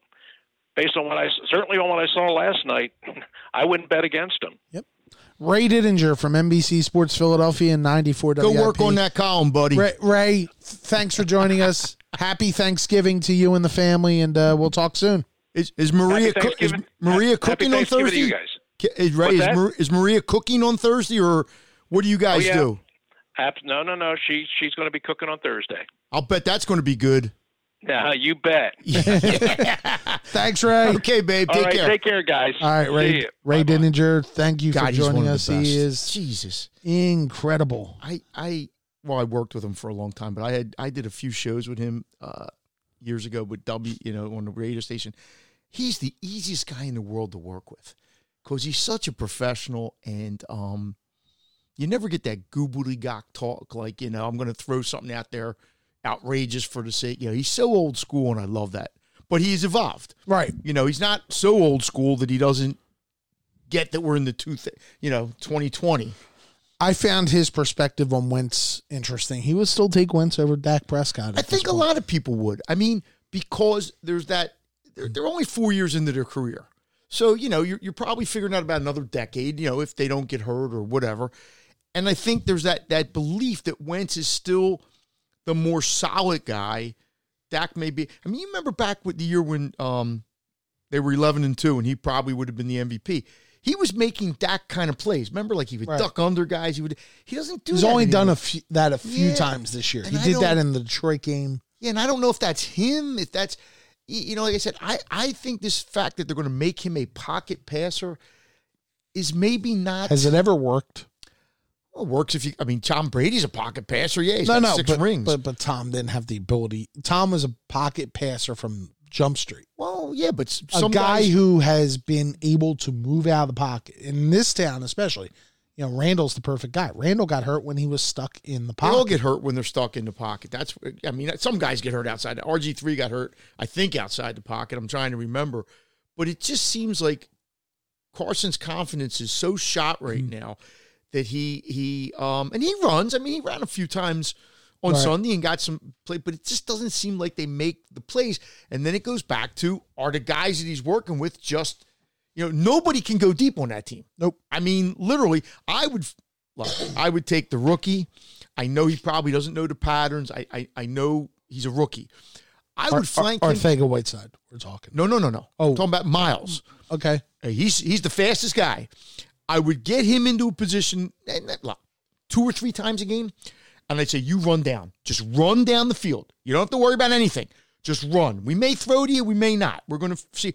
based on what I certainly on what I saw last night, I wouldn't bet against him. Yep. Ray Didinger from N B C Sports Philadelphia and ninety-four W I P. Go work on that column, buddy. Ray, Ray thanks for joining us. Happy Thanksgiving to you and the family, and uh, we'll talk soon. Is, is Maria cook, is Maria cooking on Thursday? To you guys. Is, Ray, is, Mar, is Maria cooking on Thursday, or what do you guys oh, yeah. do? Ab- no, no, no. She she's going to be cooking on Thursday. I'll bet that's going to be good. Yeah, you bet. Yeah. Thanks, Ray. Okay, babe. Take All right, care. Take care, guys. All right, Ray. See Ray Bye-bye. Didinger, thank you God, for joining us. He is Jesus incredible. I, I well, I worked with him for a long time, but I had I did a few shows with him uh, years ago with W, you know, on the radio station. He's the easiest guy in the world to work with, because he's such a professional, and um, you never get that gobbledygook talk like, you know, I'm going to throw something out there outrageous for the sake, you know, he's so old school, and I love that. But he's evolved, right? You know, he's not so old school that he doesn't get that we're in the two, th- you know, twenty twenty. I found his perspective on Wentz interesting. He would still take Wentz over Dak Prescott. I think a lot of people would. I mean, because there's that they're, they're only four years into their career, so you know you're, you're probably figuring out about another decade. You know, if they don't get hurt or whatever. And I think there's that that belief that Wentz is still the more solid guy. Dak may be. I mean, you remember back with the year when um, they were eleven and two, and he probably would have been the M V P. He was making Dak kind of plays. Remember, like he would right. duck under guys. He would. He doesn't do. He's that only anymore. done a few, that a few yeah. times this year. And he I did that in the Detroit game. Yeah, and I don't know if that's him. If that's, you know, like I said, I I think this fact that they're going to make him a pocket passer is maybe not. Has it ever worked? Well, it works if you. I mean, Tom Brady's a pocket passer. Yeah, he's no, got no, six but, rings. But but Tom didn't have the ability. Tom was a pocket passer from Jump Street. Well, yeah, but some a guy guys, who has been able to move out of the pocket in this town, especially. You know, Randall's the perfect guy. Randall got hurt when he was stuck in the pocket. They all get hurt when they're stuck in the pocket. That's. I mean, some guys get hurt outside. R G three got hurt, I think, outside the pocket. I'm trying to remember, but it just seems like Carson's confidence is so shot right mm-hmm. now. That he he um and he runs. I mean, he ran a few times on right. Sunday and got some play, but it just doesn't seem like they make the plays. And then it goes back to, are the guys that he's working with just, you know, nobody can go deep on that team. Nope. I mean, literally, I would I would take the rookie. I know he probably doesn't know the patterns. I I, I know he's a rookie. I would Ar- flank Ar- Arthega Whiteside. We're talking. No no no no. Oh, I'm talking about Miles. Okay. He's he's the fastest guy. I would get him into a position two or three times a game, and I'd say, you run down. Just run down the field. You don't have to worry about anything. Just run. We may throw to you. We may not. We're going to see.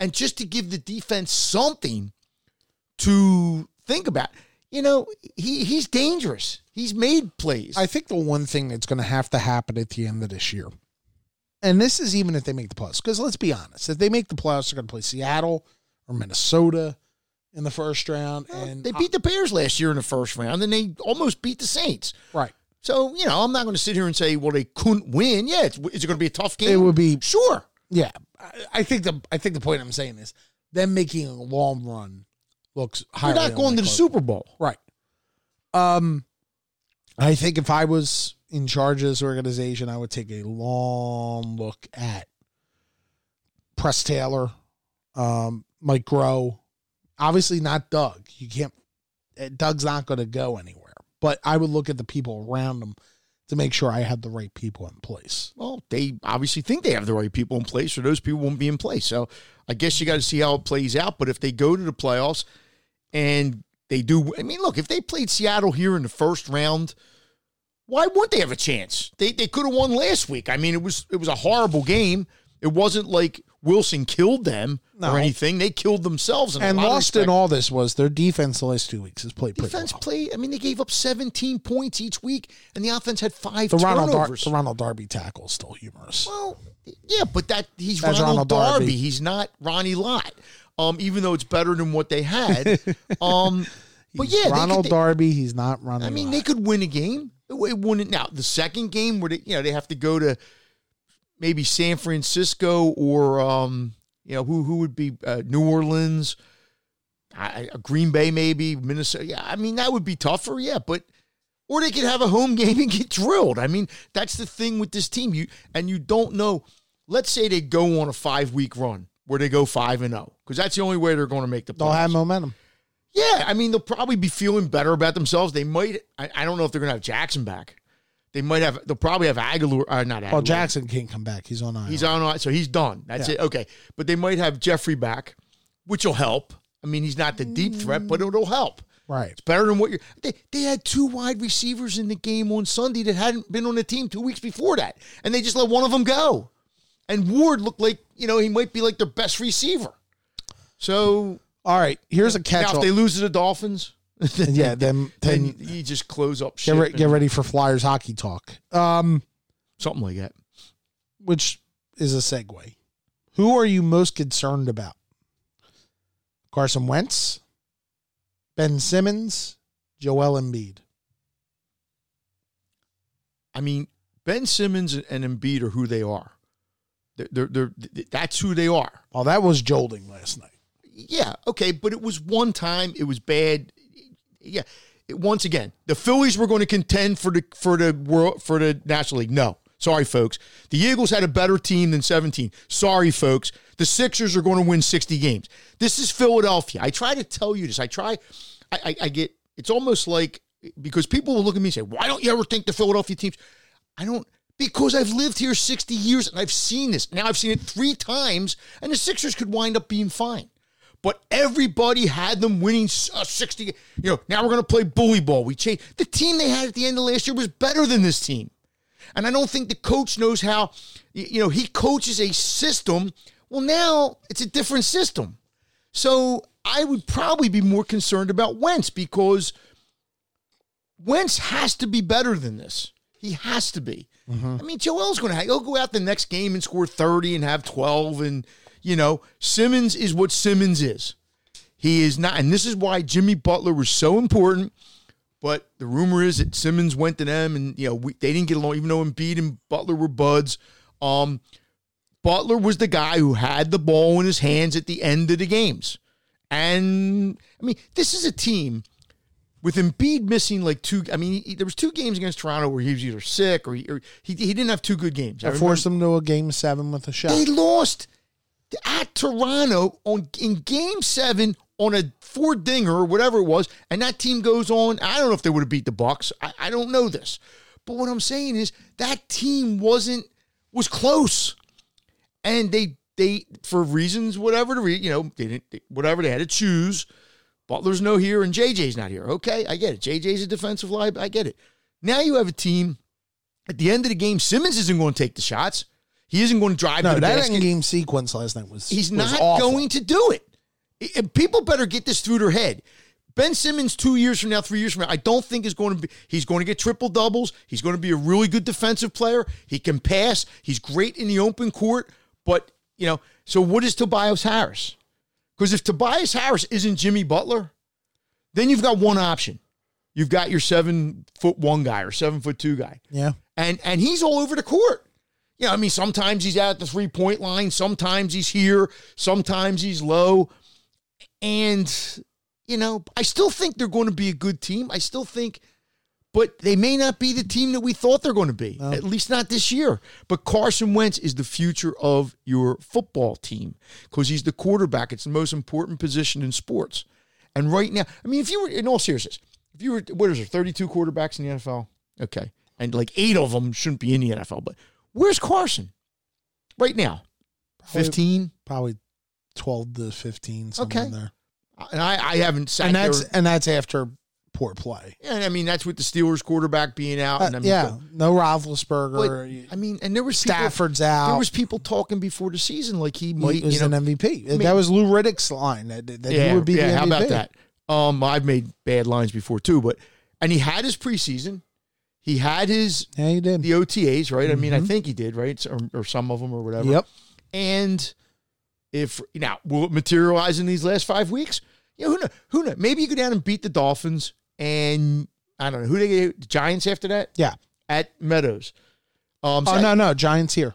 And just to give the defense something to think about. You know, he he's dangerous. He's made plays. I think the one thing that's going to have to happen at the end of this year, and this is even if they make the playoffs, because let's be honest, if they make the playoffs, they're going to play Seattle or Minnesota in the first round. Well, and they beat the Bears last year in the first round, and they almost beat the Saints. Right. So, you know, I'm not going to sit here and say, well, they couldn't win. Yeah, it's, is it going to be a tough game? It would be. Sure. Yeah. I, I think the I think the point I'm saying is them making a long run looks highly unlikely. You're not going to the Super Bowl. Right. Um, I think if I was in charge of this organization, I would take a long look at Press Taylor, um, Mike Groh. Obviously not Doug. You can't, Doug's not going to go anywhere. But I would look at the people around him to make sure I had the right people in place. Well, they obviously think they have the right people in place, or those people won't be in place. So I guess you got to see how it plays out. But if they go to the playoffs and they do, I mean, look, if they played Seattle here in the first round, why wouldn't they have a chance? They they could have won last week. I mean, it was it was a horrible game. It wasn't like Wilson killed them no. or anything. They killed themselves. In and a lot lost of in all this was their defense the last two weeks has played defense pretty well. Defense played. I mean, they gave up seventeen points each week, and the offense had five the turnovers. Ronald Dar- the Ronald Darby tackle is still humorous. Well, yeah, but that he's Ronald, Ronald Darby. Darby. He's not Ronnie Lott, um, even though it's better than what they had. um, but yeah, Ronald they could, they, Darby, he's not Ronnie I mean, Lott. They could win a game. It wouldn't. Now, the second game where they, you know, they have to go to maybe San Francisco or um, you know, who who would be uh, New Orleans, I, I, Green Bay, maybe Minnesota. Yeah, I mean that would be tougher. Yeah, but or they could have a home game and get drilled. I mean that's the thing with this team. You and you don't know. Let's say they go on a five week run where they go five and zero because that's the only way they're going to make the playoffs. They'll have momentum. Yeah, I mean, they'll probably be feeling better about themselves. They might, I, I don't know if they're going to have Jackson back. They might have, they'll probably have Aguilar, or not Aguilar. Well, Jackson can't come back. He's on I R. He's on I R, so he's done. That's yeah. it. Okay. But they might have Jeffrey back, which will help. I mean, he's not the deep threat, but it'll help. Right. It's better than what you're, they, they had two wide receivers in the game on Sunday that hadn't been on the team two weeks before that, and they just let one of them go. And Ward looked like, you know, he might be like their best receiver. So... All right, here's a catch. Now, if they lose to the Dolphins, then, yeah, then, then, then you just close up shit. Get, re- get ready for Flyers hockey talk. Um, Something like that. Which is a segue. Who are you most concerned about? Carson Wentz, Ben Simmons, Joel Embiid. I mean, Ben Simmons and Embiid are who they are. They're, they're, they're, that's who they are. Oh, that was jolting last night. Yeah, okay, but it was one time. It was bad. Yeah, it, once again, the Phillies were going to contend for the for the world for the National League. No, sorry, folks. The Eagles had a better team than seventeen. Sorry, folks. The Sixers are going to win sixty games. This is Philadelphia. I try to tell you this. I try. I, I, I get. It's almost like because people will look at me and say, "Why don't you ever think the Philadelphia teams?" I don't. Because I've lived here sixty years and I've seen this. Now I've seen it three times, and the Sixers could wind up being fine. But everybody had them winning uh, sixty. You know, now we're going to play bully ball. We changed. The team they had at the end of last year was better than this team. And I don't think the coach knows how, you know, he coaches a system. Well, now it's a different system. So I would probably be more concerned about Wentz because Wentz has to be better than this. He has to be. Mm-hmm. I mean, Joel's going to he'll go out the next game and score thirty and have twelve and, you know, Simmons is what Simmons is. He is not, and this is why Jimmy Butler was so important, but the rumor is that Simmons went to them and, you know, we, they didn't get along, even though Embiid and Butler were buds. Um, Butler was the guy who had the ball in his hands at the end of the games. And, I mean, this is a team with Embiid missing like two, I mean, he, there was two games against Toronto where he was either sick or he, or he, he didn't have two good games. I forced them to a game seven with a shot. They lost at Toronto on in game seven on a four dinger or whatever it was, and that team goes on. I don't know if they would have beat the Bucks. I, I don't know this. But what I'm saying is that team wasn't was close. And they they for reasons whatever to you know, they didn't they, whatever they had to choose. Butler's no here and J J's not here. Okay, I get it. J J's a defensive line, I get it. Now you have a team at the end of the game, Simmons isn't going to take the shots. He isn't going to drive no, to the that basket. That end-game sequence last night was He's was not awful. Going to do it. It. People better get this through their head. Ben Simmons two years from now, three years from now, I don't think is going to be – he's going to get triple-doubles. He's going to be a really good defensive player. He can pass. He's great in the open court. But, you know, so what is Tobias Harris? Because if Tobias Harris isn't Jimmy Butler, then you've got one option. You've got your seven-foot-one guy or seven-foot-two guy. Yeah. And and he's all over the court. Yeah, I mean, sometimes he's out at the three-point line. Sometimes he's here. Sometimes he's low. And, you know, I still think they're going to be a good team. I still think but they may not be the team that we thought they're going to be, no. at least not this year. But Carson Wentz is the future of your football team because he's the quarterback. It's the most important position in sports. And right now, I mean, if you were, in all seriousness, if you were, what is there, thirty-two quarterbacks in the N F L? Okay. And like eight of them shouldn't be in the N F L. But where's Carson right now? fifteen? Probably twelve to fifteen, something okay. in there. And I, I haven't sat and that's there. And that's after... poor play. Yeah, and I mean, that's with the Steelers quarterback being out. And, I mean, yeah, but, no Roethlisberger. But, I mean, and there was Stafford's people, out. There was people talking before the season like he might he was you know, an M V P. I mean, that was Lou Riddick's line that, that yeah, he would be yeah, the M V P. How about that? Um, I've made bad lines before too, but and he had his preseason. He had his yeah, he did. the O T As, right? Mm-hmm. I mean, I think he did, right? Or, or some of them or whatever. Yep. And if now will it materialize in these last five weeks? Yeah, who knows? Who knows? Maybe you go down and beat the Dolphins. And I don't know who they get, the Giants after that? Yeah. At Meadows. Um, so oh, no, no. Giants here.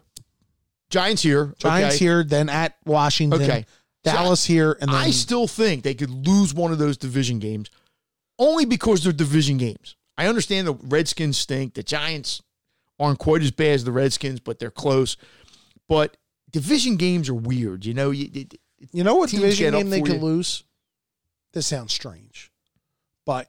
Giants here. Giants okay. here, then at Washington. Okay. Dallas so I, here. And then I still think they could lose one of those division games only because they're division games. I understand the Redskins stink. The Giants aren't quite as bad as the Redskins, but they're close. But division games are weird. You know, you, it, you know what division game they could lose? This sounds strange, but.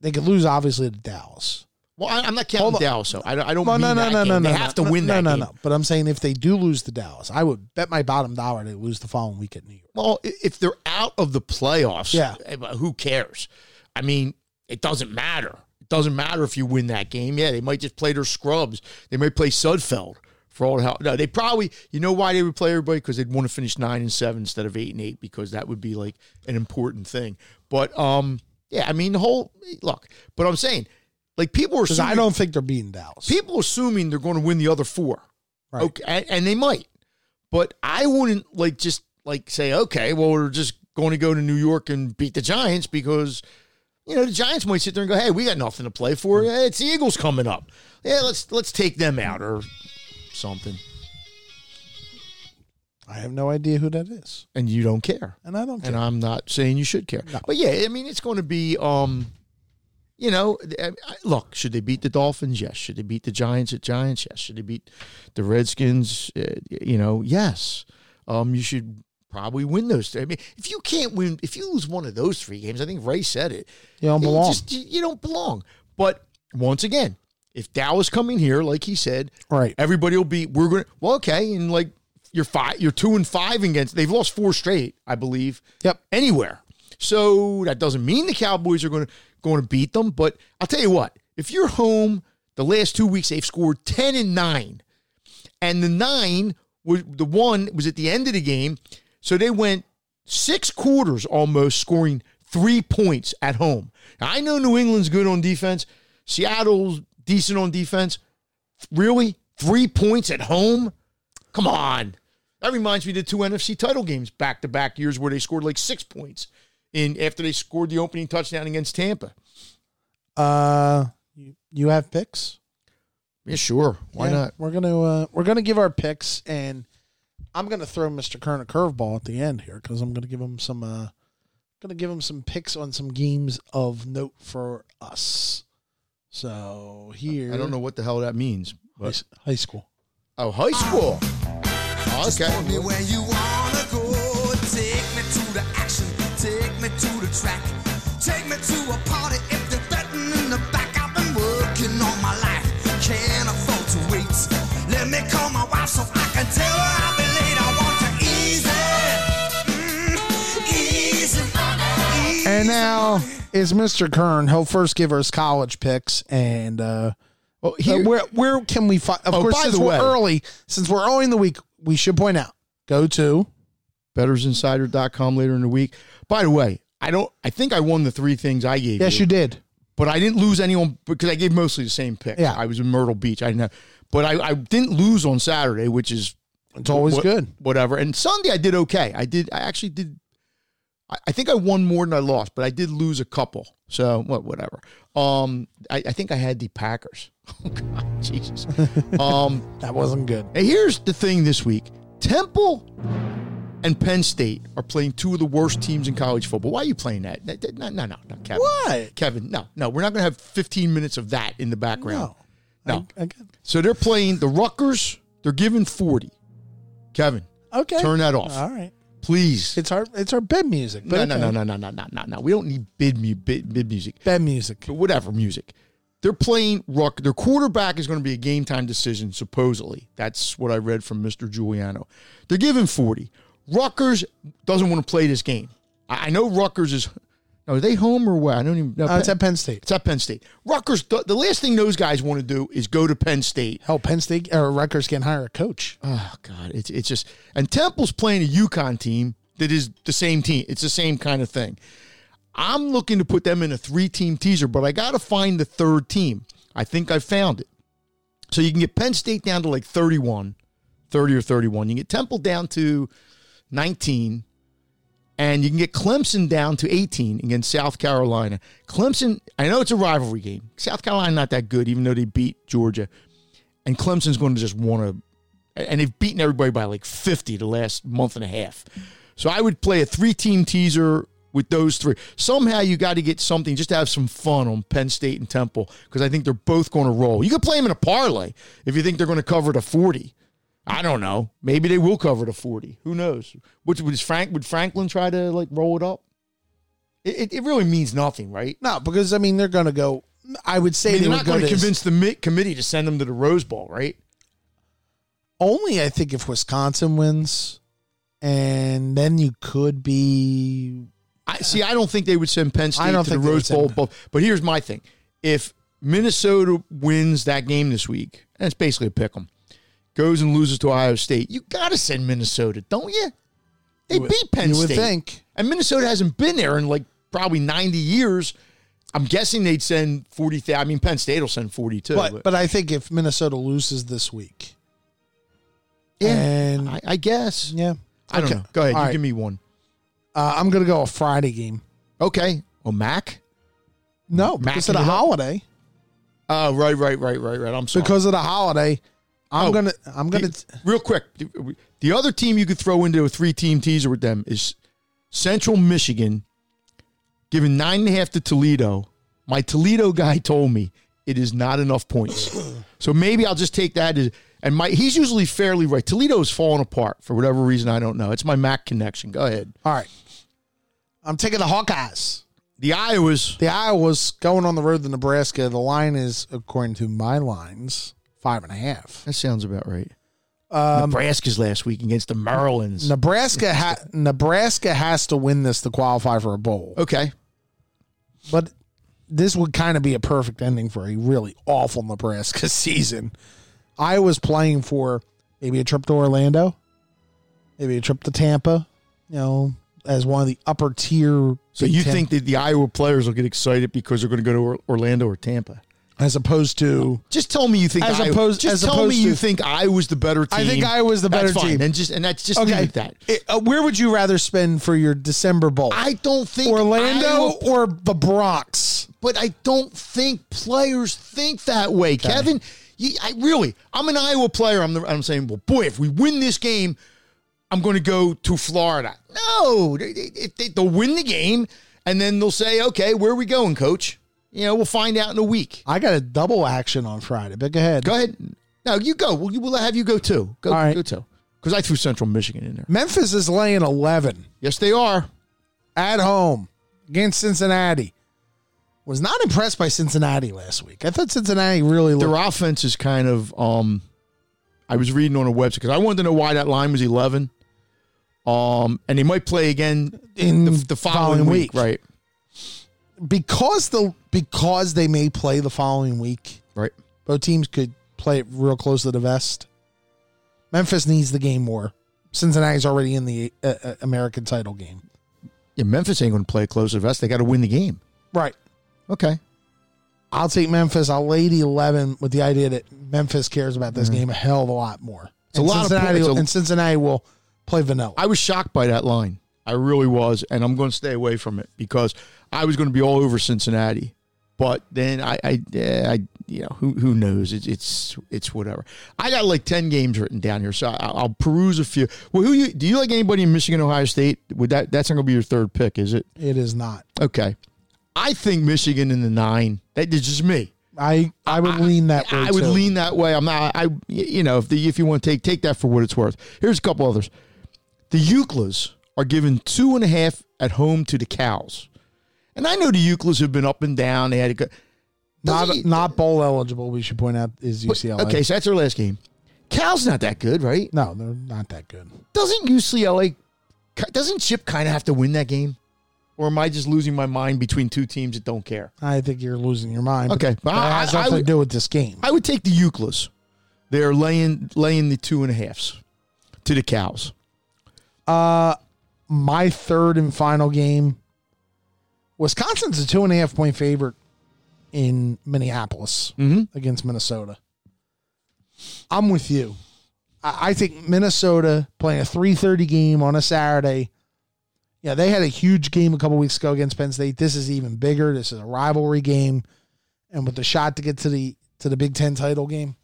They could lose, obviously, to Dallas. Well, I, I'm not counting Dallas, so I don't, I don't well, mean no, no, that no, game. No, they no, have no, to win no, that no, game. No, no, no. But I'm saying if they do lose to Dallas, I would bet my bottom dollar they lose the following week at New York. Well, if they're out of the playoffs, yeah. who cares? I mean, it doesn't matter. It doesn't matter if you win that game. Yeah, they might just play their scrubs. They might play Sudfeld for all the hell. No, they probably, you know why they would play everybody? Because they'd want to finish nine and seven instead of eight and eight because that would be, like, an important thing. But, um... yeah, I mean, the whole, look, but I'm saying, like, people are assuming. Because I don't think they're beating Dallas. People assuming they're going to win the other four. Right. Okay, and, and they might. But I wouldn't, like, just, like, say, okay, well, we're just going to go to New York and beat the Giants because, you know, the Giants might sit there and go, hey, we got nothing to play for. Hey, it's the Eagles coming up. Yeah, let's let's take them out or something. I have no idea who that is. And you don't care. And I don't care. And I'm not saying you should care. No. But, yeah, I mean, it's going to be, um, you know, look, should they beat the Dolphins? Yes. Should they beat the Giants at Giants? Yes. Should they beat the Redskins? Uh, you know, yes. Um, you should probably win those three. I mean, if you can't win, if you lose one of those three games, I think Ray said it. You don't belong. You, just, you don't belong. But, once again, if Dallas coming here, like he said, right. everybody will be, we're going to, well, okay, and, like, You're five. You're two and five against. They've lost four straight, I believe. Yep. Anywhere. So that doesn't mean the Cowboys are going to going to beat them. But I'll tell you what. If you're home, the last two weeks they've scored ten and nine, and the nine was the one was at the end of the game. So they went six quarters almost scoring three points at home. Now, I know New England's good on defense. Seattle's decent on defense. Really, three points at home? Come on. That reminds me of the two N F C title games back-to-back years where they scored like six points in after they scored the opening touchdown against Tampa. Uh, you, you have picks? Yeah, sure. Why yeah, not? We're gonna uh, we're gonna give our picks, and I'm gonna throw Mister Kern a curveball at the end here because I'm gonna give him some uh, gonna give him some picks on some games of note for us. So here, I don't know what the hell that means. But. High school. Oh, high school. Okay. Just me where you wanna go. Take me to the action. Take me to the track. Take me to a party. If they're betting in the back, I've been working all my life. Can't afford to wait. Let me call my wife so I can tell her I'll be late. I want to easy, mm, easy, easy. And now is Mister Kern. He'll first give us college picks and uh, well, here, uh, where where can we find? Of oh, course, by since the way, we're early, since we're early in the week. We should point out, go to bettors insider dot com later in the week. By the way, I don't. I think I won the three things I gave yes, you. Yes, you did. But I didn't lose any on, because I gave mostly the same picks. Yeah. I was in Myrtle Beach. I didn't have, But I, I didn't lose on Saturday, which is... It's always what, good. Whatever. And Sunday I did okay. I did. I actually did... I, I think I won more than I lost, but I did lose a couple. So, well, whatever. Um, I, I think I had the Packers. Oh, God, Jesus. Um, that wasn't good. Here's the thing this week. Temple and Penn State are playing two of the worst teams in college football. Why are you playing that? No, no, no, no, Kevin. Why? Kevin, no, no. We're not going to have fifteen minutes of that in the background. No. no. I, I so they're playing the Rutgers. They're giving forty. Kevin. Okay. Turn that off. All right. Please. It's our it's our bed music. No, okay. no, no, no, no, no, no, no, no. We don't need bid, mu- bid, bid music. Bed music. But whatever music. They're playing Rutgers. Their quarterback is going to be a game time decision, supposedly. That's what I read from Mister Giuliano. They're giving forty. Rutgers doesn't want to play this game. I know Rutgers is... Are they home or what? I don't even know. Uh, it's at Penn State. It's at Penn State. Rutgers, the, the last thing those guys want to do is go to Penn State. Hell, Penn State or Rutgers can't hire a coach. Oh, God. It's it's just... And Temple's playing a UConn team that is the same team. It's the same kind of thing. I'm looking to put them in a three-team teaser, but I got to find the third team. I think I found it. So you can get Penn State down to like thirty-one, thirty or thirty-one. You can get Temple down to... nineteen, and you can get Clemson down to eighteen against South Carolina. Clemson, I know it's a rivalry game. South Carolina not that good, even though they beat Georgia. And Clemson's going to just want to, and they've beaten everybody by like fifty the last month and a half. So I would play a three-team teaser with those three. Somehow you got to get something just to have some fun on Penn State and Temple because I think they're both going to roll. You could play them in a parlay if you think they're going to cover to forty. I don't know. Maybe they will cover the forty. Who knows? Which was Frank? Would Franklin try to like roll it up? It, it, it really means nothing, right? No, because I mean they're going to go. I would say I mean, they they're not going to convince the committee to send them to the Rose Bowl, right? Only I think if Wisconsin wins, and then you could be. I see. I don't think they would send Penn State to the Rose Bowl. But, but here's my thing: if Minnesota wins that game this week, and it's basically a pick 'em. Goes and loses to Ohio State. You got to send Minnesota, don't you? They you beat Penn State. You would think. And Minnesota hasn't been there in like probably ninety years. I'm guessing they'd send forty thousand. I mean, Penn State will send forty-two. But, but. but I think if Minnesota loses this week. Yeah, and I, I guess. Yeah. I don't okay. know. Go ahead. All you right. Give me one. Uh, I'm going to go a Friday game. Okay. Well, Mac? No, Mac because of the holiday. Oh, uh, right, right, right, right, right. I'm sorry. Because of the holiday. I'm oh, gonna. I'm gonna. The, real quick, the other team you could throw into a three-team teaser with them is Central Michigan, giving nine and a half to Toledo. My Toledo guy told me it is not enough points, so maybe I'll just take that as. And my he's usually fairly right. Toledo's falling apart for whatever reason. I don't know. It's my Mac connection. Go ahead. All right, I'm taking the Hawkeyes. The Iowas. The Iowas going on the road to Nebraska. The line is, according to my lines, Five and a half. That sounds about right. Um, Nebraska's last week against the Marylands. Nebraska ha- Nebraska has to win this to qualify for a bowl. Okay. But this would kind of be a perfect ending for a really awful Nebraska season. I was playing for maybe a trip to Orlando, maybe a trip to Tampa, you know, as one of the upper tier. So you Tampa. think that the Iowa players will get excited because they're going to go to Orlando or Tampa? As opposed to, just tell me you think as I, opposed, just as tell opposed me to, you think I was the better team. I think I was the better that's team, fine. and just and that's just okay. Leave that. It, uh, where would you rather spend for your December bowl? I don't think Orlando would, or the Bronx, but I don't think players think that way, okay. Kevin. You, I really, I'm an Iowa player. I'm the, I'm saying, well, boy, if we win this game, I'm going to go to Florida. No, they, they, they'll win the game, and then they'll say, okay, where are we going, Coach? You know, we'll find out in a week. I got a double action on Friday, but go ahead. Go ahead. No, you go. We'll, we'll have you go, too. Go, All right. go, too. Because I threw Central Michigan in there. Memphis is laying eleven. Yes, they are. At home against Cincinnati. Was not impressed by Cincinnati last week. I thought Cincinnati really looked. Their offense is kind of, um, I was reading on a website, because I wanted to know why that line was eleven. Um, and they might play again in the, the following, following week. week. Right. Because the because they may play the following week, right? Both teams could play it real close to the vest. Memphis needs the game more. Cincinnati's already in the uh, uh, American title game. Yeah, Memphis ain't going to play close to the vest. They got to win the game, right? Okay, I'll take Memphis. I'll lay the eleven with the idea that Memphis cares about this mm-hmm. game a hell of a lot more. It's and a lot Cincinnati, of a, and Cincinnati will play vanilla. I was shocked by that line. I really was, and I'm going to stay away from it because I was going to be all over Cincinnati. But then I, I, I, you know, who who knows? It's it's it's whatever. I got like ten games written down here, so I'll, I'll peruse a few. Well, who you do you like anybody in Michigan, Ohio State? Would that that's not going to be your third pick, is it? It is not. Okay, I think Michigan in the nine. That is just me. I, I would I, lean that way. I would too. lean that way. I'm not. I you know if the if you want to take take that for what it's worth. Here's a couple others. The Euclids are given two and a half at home to the Cows, and I know the Euclids have been up and down. They had a good. Not he, not bowl eligible, we should point out, is U C L A. But, okay, so that's their last game. Cal's not that good, right? No, they're not that good. Doesn't U C L A, doesn't Chip kind of have to win that game? Or am I just losing my mind between two teams that don't care? I think you're losing your mind. Okay. But but I, that has nothing to do with this game. I would take the Euclids. They're laying laying the two and a halves to the Cows. Uh, my third and final game, Wisconsin's a two and a half point favorite in Minneapolis mm-hmm. against Minnesota. I'm with you. I, I think Minnesota playing a three thirty game on a Saturday. Yeah, they had a huge game a couple weeks ago against Penn State. This is even bigger. This is a rivalry game. And with the shot to get to the to the Big Ten title game,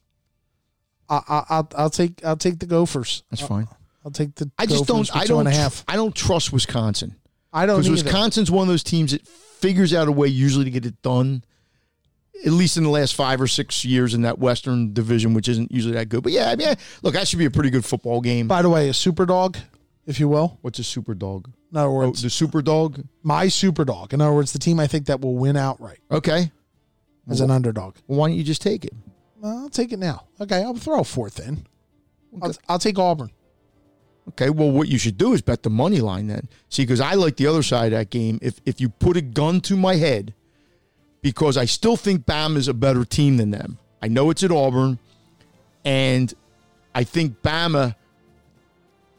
I, I, I'll I'll take I'll take the Gophers. That's fine. I'll, I'll take the I Gophers just don't I don't tr- I don't trust Wisconsin. I don't because Wisconsin's one of those teams that figures out a way usually to get it done. At least in the last five or six years in that Western division, which isn't usually that good. But, yeah, I mean, look, that should be a pretty good football game. By the way, a super dog, if you will. What's a super dog? In other words. Oh, the super dog? My super dog. In other words, the team I think that will win outright. Okay. As well, an underdog. Well, why don't you just take it? Well, I'll take it now. Okay, I'll throw a fourth in. Okay. I'll, I'll take Auburn. Okay, well, what you should do is bet the money line then. See, because I like the other side of that game. If if you put a gun to my head, because I still think Bama's a better team than them. I know it's at Auburn, and I think Bama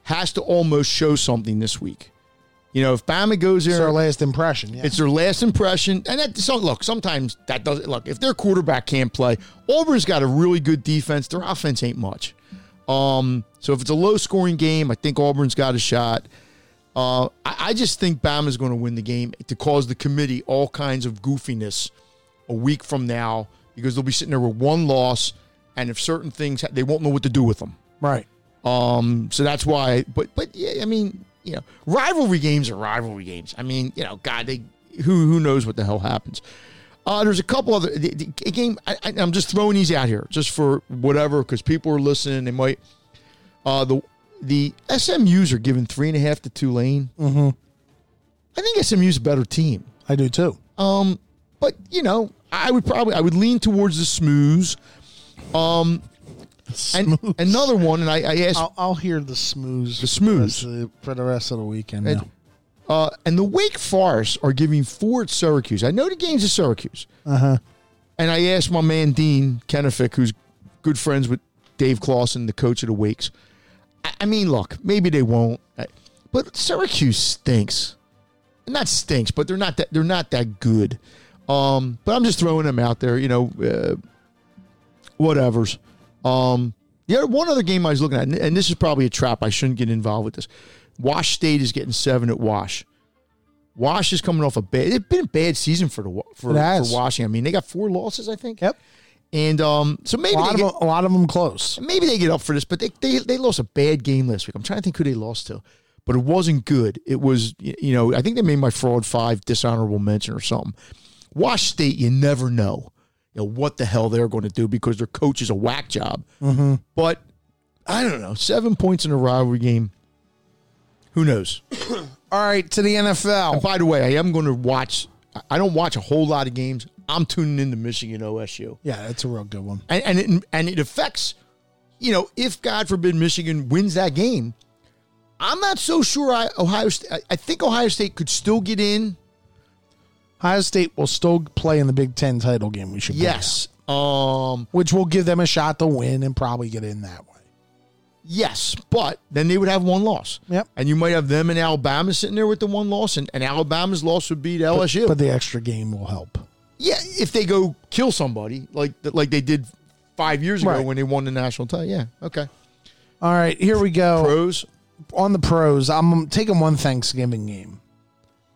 has to almost show something this week. You know, if Bama goes there... It's their last impression, yeah. It's their last impression. And that, so, look, sometimes that doesn't... Look, if their quarterback can't play, Auburn's got a really good defense. Their offense ain't much. Um, so if it's a low-scoring game, I think Auburn's got a shot. Uh, I, I just think Bama's going to win the game to cause the committee all kinds of goofiness a week from now because they'll be sitting there with one loss, and if certain things, they won't know what to do with them. Right. Um, so that's why. But but yeah, I mean, you know, rivalry games are rivalry games. I mean, you know, God, they who who knows what the hell happens. Uh, there's a couple other the, the game. I, I, I'm just throwing these out here just for whatever because people are listening. They might uh, the. The S M Us are given three and a half to Tulane. Mm-hmm. I think S M U's a better team. I do too. Um, but you know, I would probably I would lean towards the Smooze. Um, Smooze. And another one, and I, I asked, I'll, I'll hear the Smooze. The Smooze for the, the, for the rest of the weekend. And, yeah. uh, and the Wake Forest are giving four at Syracuse. I know the game's at Syracuse. Uh huh. And I asked my man Dean Kenefick, who's good friends with Dave Clawson, the coach of the Wakes. I mean, look, maybe they won't, but Syracuse stinks. Not stinks, but they're not that they're not that good. Um, but I'm just throwing them out there, you know, uh, whatever's. Um, yeah, one other game I was looking at, and this is probably a trap. I shouldn't get involved with this. Wash State is getting seven at Wash. Wash is coming off a bad. It's been a bad season for the for, for Washington. I mean, they got four losses, I think. Yep. And um, so maybe a lot, they get, them, a lot of them close. Maybe they get up for this, but they, they they lost a bad game last week. I'm trying to think who they lost to, but it wasn't good. It was, you know, I think they made my fraud five dishonorable mention or something. Wash State, you never know, you know what the hell they're going to do because their coach is a whack job. Mm-hmm. But I don't know, seven points in a rivalry game. Who knows? All right, to the N F L. And by the way, I am going to watch. I don't watch a whole lot of games. I'm tuning into Michigan O S U. Yeah, that's a real good one. And and it, and it affects, you know, if God forbid Michigan wins that game, I'm not so sure I, Ohio State, I think Ohio State could still get in. Ohio State will still play in the Big Ten title game, we should Yes. Um, which will give them a shot to win and probably get in that way. Yes, but then they would have one loss. Yep. And you might have them and Alabama sitting there with the one loss, and, and Alabama's loss would be to L S U. But, but the extra game will help. Yeah, if they go kill somebody like like they did five years ago right. when they won the national title. Yeah, okay. All right, here we go. Pros? On the pros, I'm taking one Thanksgiving game.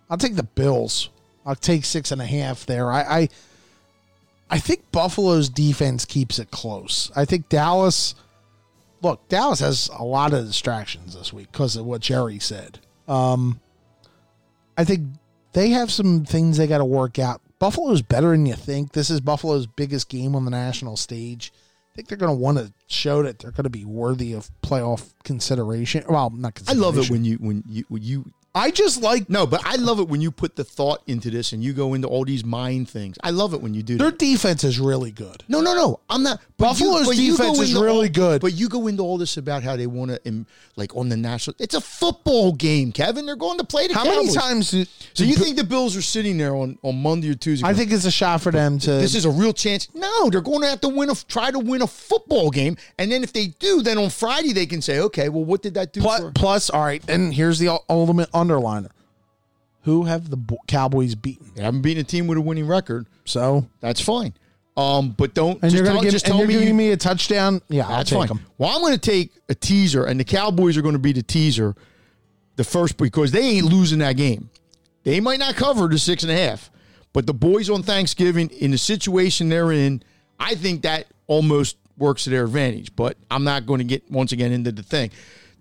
I'll take the Bills. I'll take six and a half there. I I, I think Buffalo's defense keeps it close. I think Dallas, look, Dallas has a lot of distractions this week because of what Jerry said. Um, I think they have some things they got to work out. Buffalo's better than you think. This is Buffalo's biggest game on the national stage. I think they're going to want to show that they're going to be worthy of playoff consideration. Well, not consideration. I love it when you when you when you. I just like no, but I love it when you put the thought into this and you go into all these mind things. I love it when you do that. Their defense is really good. No, no, no. I'm not. Buffalo's you, defense is really all, good. But you go into all this about how they want to, like, on the national. It's a football game, Kevin. They're going to play the how Cowboys. Many times? Do, so do you think the Bills are sitting there on, on Monday or Tuesday? Going, I think it's a shot for them to. This is a real chance. No, they're going to have to win a try to win a football game, and then if they do, then on Friday they can say, okay, well, what did that do? Plus, for? plus all right, and here's the ultimate. Underliner. Who have the Cowboys beaten? They haven't beaten a team with a winning record, so that's fine. Um, but don't and just you're going to give just and tell you're me, giving you, me a touchdown. Yeah, that's I'll take fine. Them. Well, I'm going to take a teaser, and the Cowboys are going to be the teaser, the first because they ain't losing that game. They might not cover the six and a half, but the boys on Thanksgiving in the situation they're in, I think that almost works to their advantage. But I'm not going to get once again into the thing.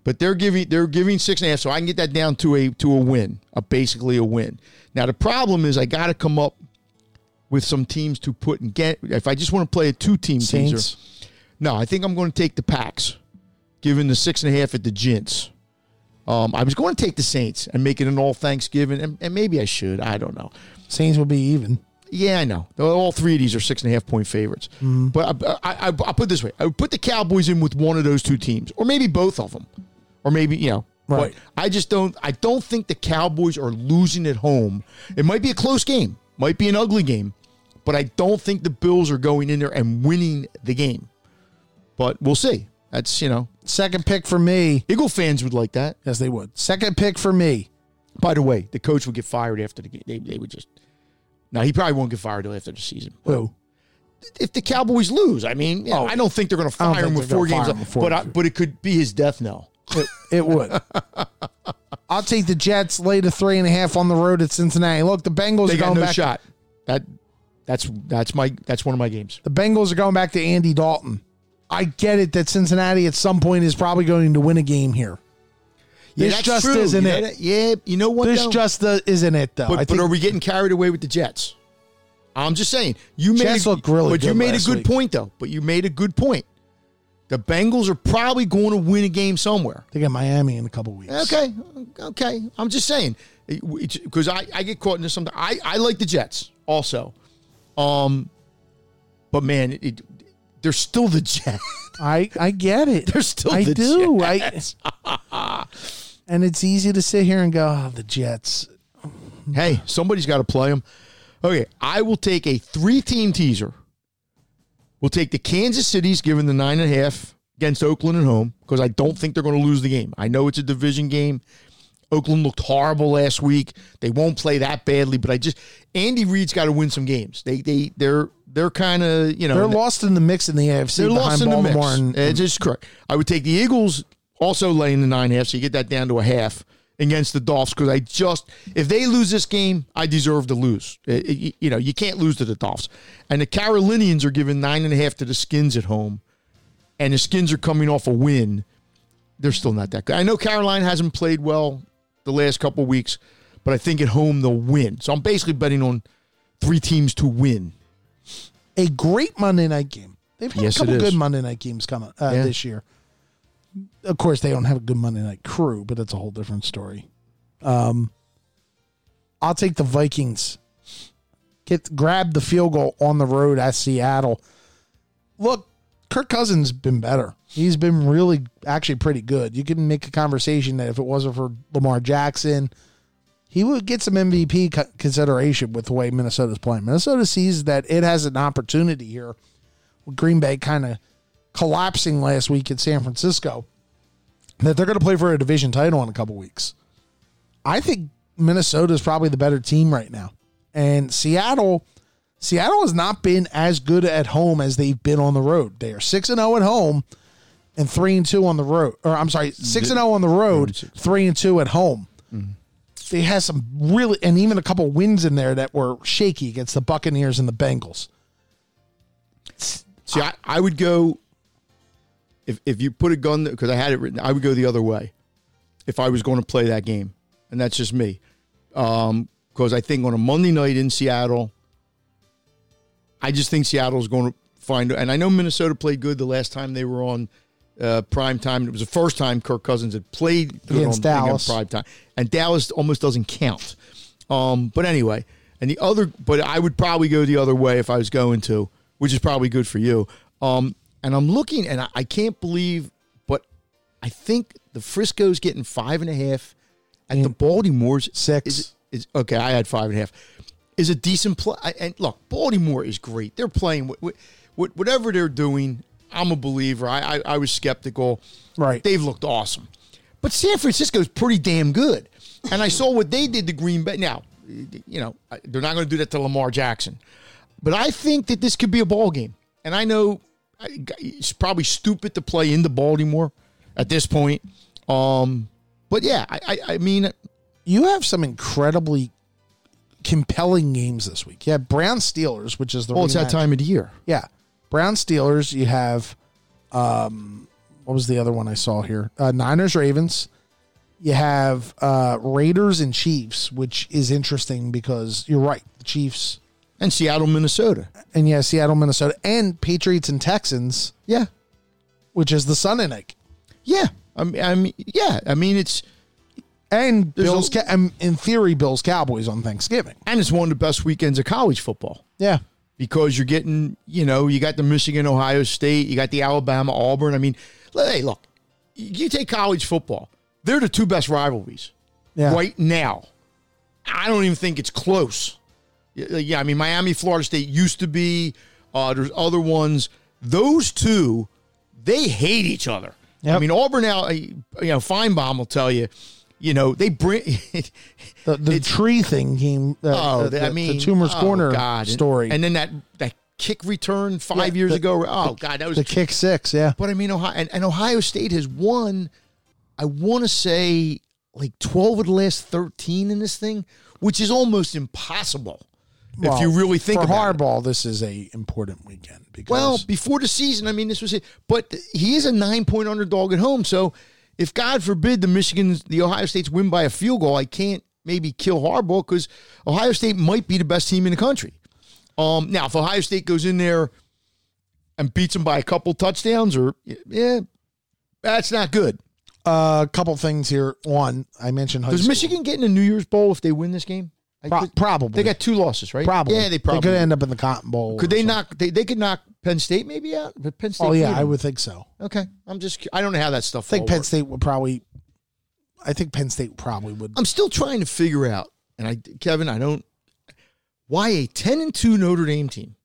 But they're giving they're giving six and a half, so I can get that down to a to a win, a basically a win. Now the problem is I got to come up with some teams to put and get. If I just want to play a two team teaser, no, I think I'm going to take the Packs, given the six and a half at the Gents. Um, I was going to take the Saints and make it an all Thanksgiving, and, and maybe I should. I don't know. Saints will be even. Yeah, I know. All three of these are six and a half point favorites. Mm. But I, I, I, I put it this way: I would put the Cowboys in with one of those two teams, or maybe both of them. Or maybe, you know, right. But I just don't, I don't think the Cowboys are losing at home. It might be a close game, might be an ugly game, but I don't think the Bills are going in there and winning the game. But we'll see. That's, you know. Second pick for me. Eagle fans would like that. Yes, they would. Second pick for me. By the way, the coach would get fired after the game. They, they would just, now he probably won't get fired until after the season. Who? If the Cowboys lose, I mean, oh, I don't think they're going to fire him with four games. But I, but it could be his death knell. It, it would. I'll take the Jets lay to three and a half on the road at Cincinnati. Look, the Bengals they are going got no back. Shot. That that's that's my that's one of my games. The Bengals are going back to Andy Dalton. I get it that Cincinnati at some point is probably going to win a game here. Yeah, this just true. Isn't you know, it. That, yeah, you know what? This though? Just uh, isn't it though. But, but think, are we getting carried away with the Jets? I'm just saying you made Jets a, look really but good you made a good week. Point though. But you made a good point. The Bengals are probably going to win a game somewhere. They got Miami in a couple weeks. Okay, okay. I'm just saying because I, I get caught into something. I, I like the Jets also, um, but man, it, they're still the Jets. I, I get it. They're still I the do. Jets. I do. And it's easy to sit here and go, oh, the Jets. Hey, somebody's got to play them. Okay, I will take a three-team teaser. We'll take the Kansas City's given the nine and a half against Oakland at home because I don't think they're going to lose the game. I know it's a division game. Oakland looked horrible last week. They won't play that badly, but I just Andy Reid's got to win some games. They they they're they're kind of you know they're lost in the mix in the A F C. They're lost in Baltimore the mix. It's just correct. I would take the Eagles also laying the nine and a half, so you get that down to a half against the Dolphins because I just if they lose this game, I deserve to lose. It, it, you know, you can't lose to the Dolphins. And the Carolinians are giving nine and a half to the Skins at home, and the Skins are coming off a win. They're still not that good. I know Carolina hasn't played well the last couple of weeks, but I think at home they'll win. So I'm basically betting on three teams to win. A great Monday night game. They've had yes, a couple good Monday night games coming uh, yeah. this year. Of course, they don't have a good Monday night crew, but that's a whole different story. Um, I'll take the Vikings. Get grab the field goal on the road at Seattle. Look, Kirk Cousins been better. He's been really, actually, pretty good. You can make a conversation that if it wasn't for Lamar Jackson, he would get some M V P consideration with the way Minnesota's playing. Minnesota sees that it has an opportunity here. Green Bay kind of collapsing last week in San Francisco, that they're going to play for a division title in a couple weeks. I think Minnesota is probably the better team right now. And Seattle, Seattle has not been as good at home as they've been on the road. They are six and oh at home and three and two on the road. Or I'm sorry, six and oh on the road, three and two at home. Mm-hmm. They had some really, and even a couple wins in there that were shaky against the Buccaneers and the Bengals. See, I, I would go, if if you put a gun, because I had it written, I would go the other way if I was going to play that game. And that's just me. Um, because I think on a Monday night in Seattle, I just think Seattle's going to find, and I know Minnesota played good the last time they were on uh, prime time. It was the first time Kirk Cousins had played good against on, Dallas. Prime time. And Dallas almost doesn't count. Um, but anyway, and the other, but I would probably go the other way if I was going to, which is probably good for you. Um, and I'm looking, and I, I can't believe, but I think the Frisco's getting five and a half, and, and the Baltimore's six. Is, is okay, I had five and a half. Is a decent play. And look, Baltimore is great. They're playing what, what, whatever they're doing. I'm a believer. I, I I was skeptical. Right. They've looked awesome, but San Francisco's pretty damn good. And I saw what they did to Green Bay. Now, you know, they're not going to do that to Lamar Jackson, but I think that this could be a ball game. And I know it's probably stupid to play into Baltimore at this point. Um, but yeah, I, I, I mean, you have some incredibly compelling games this week. Yeah, Brown Steelers, which is the oh, it's that time of the year. Yeah, Brown Steelers. You have, um, what was the other one I saw here? Uh, Niners Ravens. You have uh, Raiders and Chiefs, which is interesting because you're right, the Chiefs and Seattle, Minnesota, and yeah, Seattle, Minnesota, and Patriots and Texans. Yeah, which is the Sunday night. Yeah, I mean, I mean yeah, I mean it's. And Bills, a, in theory, Bills Cowboys on Thanksgiving. And it's one of the best weekends of college football. Yeah. Because you're getting, you know, you got the Michigan, Ohio State, you got the Alabama, Auburn. I mean, hey, look, you take college football. They're the two best rivalries yeah. right now. I don't even think it's close. Yeah, I mean, Miami, Florida State used to be. Uh, there's other ones. Those two, they hate each other. Yep. I mean, Auburn now, you know, Feinbaum will tell you. You know, they bring the, the tree thing came. Uh, oh, the, I mean, the Tumor's oh, Corner God. story, and, and then that, that kick return five yeah, years the, ago. Oh the, God, that was the tr- kick six. Yeah, but I mean, Ohio and, and Ohio State has won. I want to say like twelve of the last thirteen in this thing, which is almost impossible well, if you really think for about Harbaugh, it. Harbaugh, this is a important weekend because well before the season. I mean, this was it, but he is a nine point underdog at home, so. If God forbid the Michigans, the Ohio States win by a field goal, I can't maybe kill Harbaugh because Ohio State might be the best team in the country. Um, now, if Ohio State goes in there and beats them by a couple touchdowns, or yeah, that's not good. A uh, couple things here. One, I mentioned high Does school. Michigan get in a New Year's Bowl if they win this game? Pro- probably. They got two losses, right? Probably. Yeah, they probably. They could end up in the Cotton Bowl. Could they knock? They, they could knock Penn State maybe out? But Penn State. Oh, yeah, I would think so. Okay. I'm just, I don't know how that stuff works. I think Penn State would probably, I think Penn State probably would. I'm still trying to figure out, and I, Kevin, I don't, why a ten and two Notre Dame team?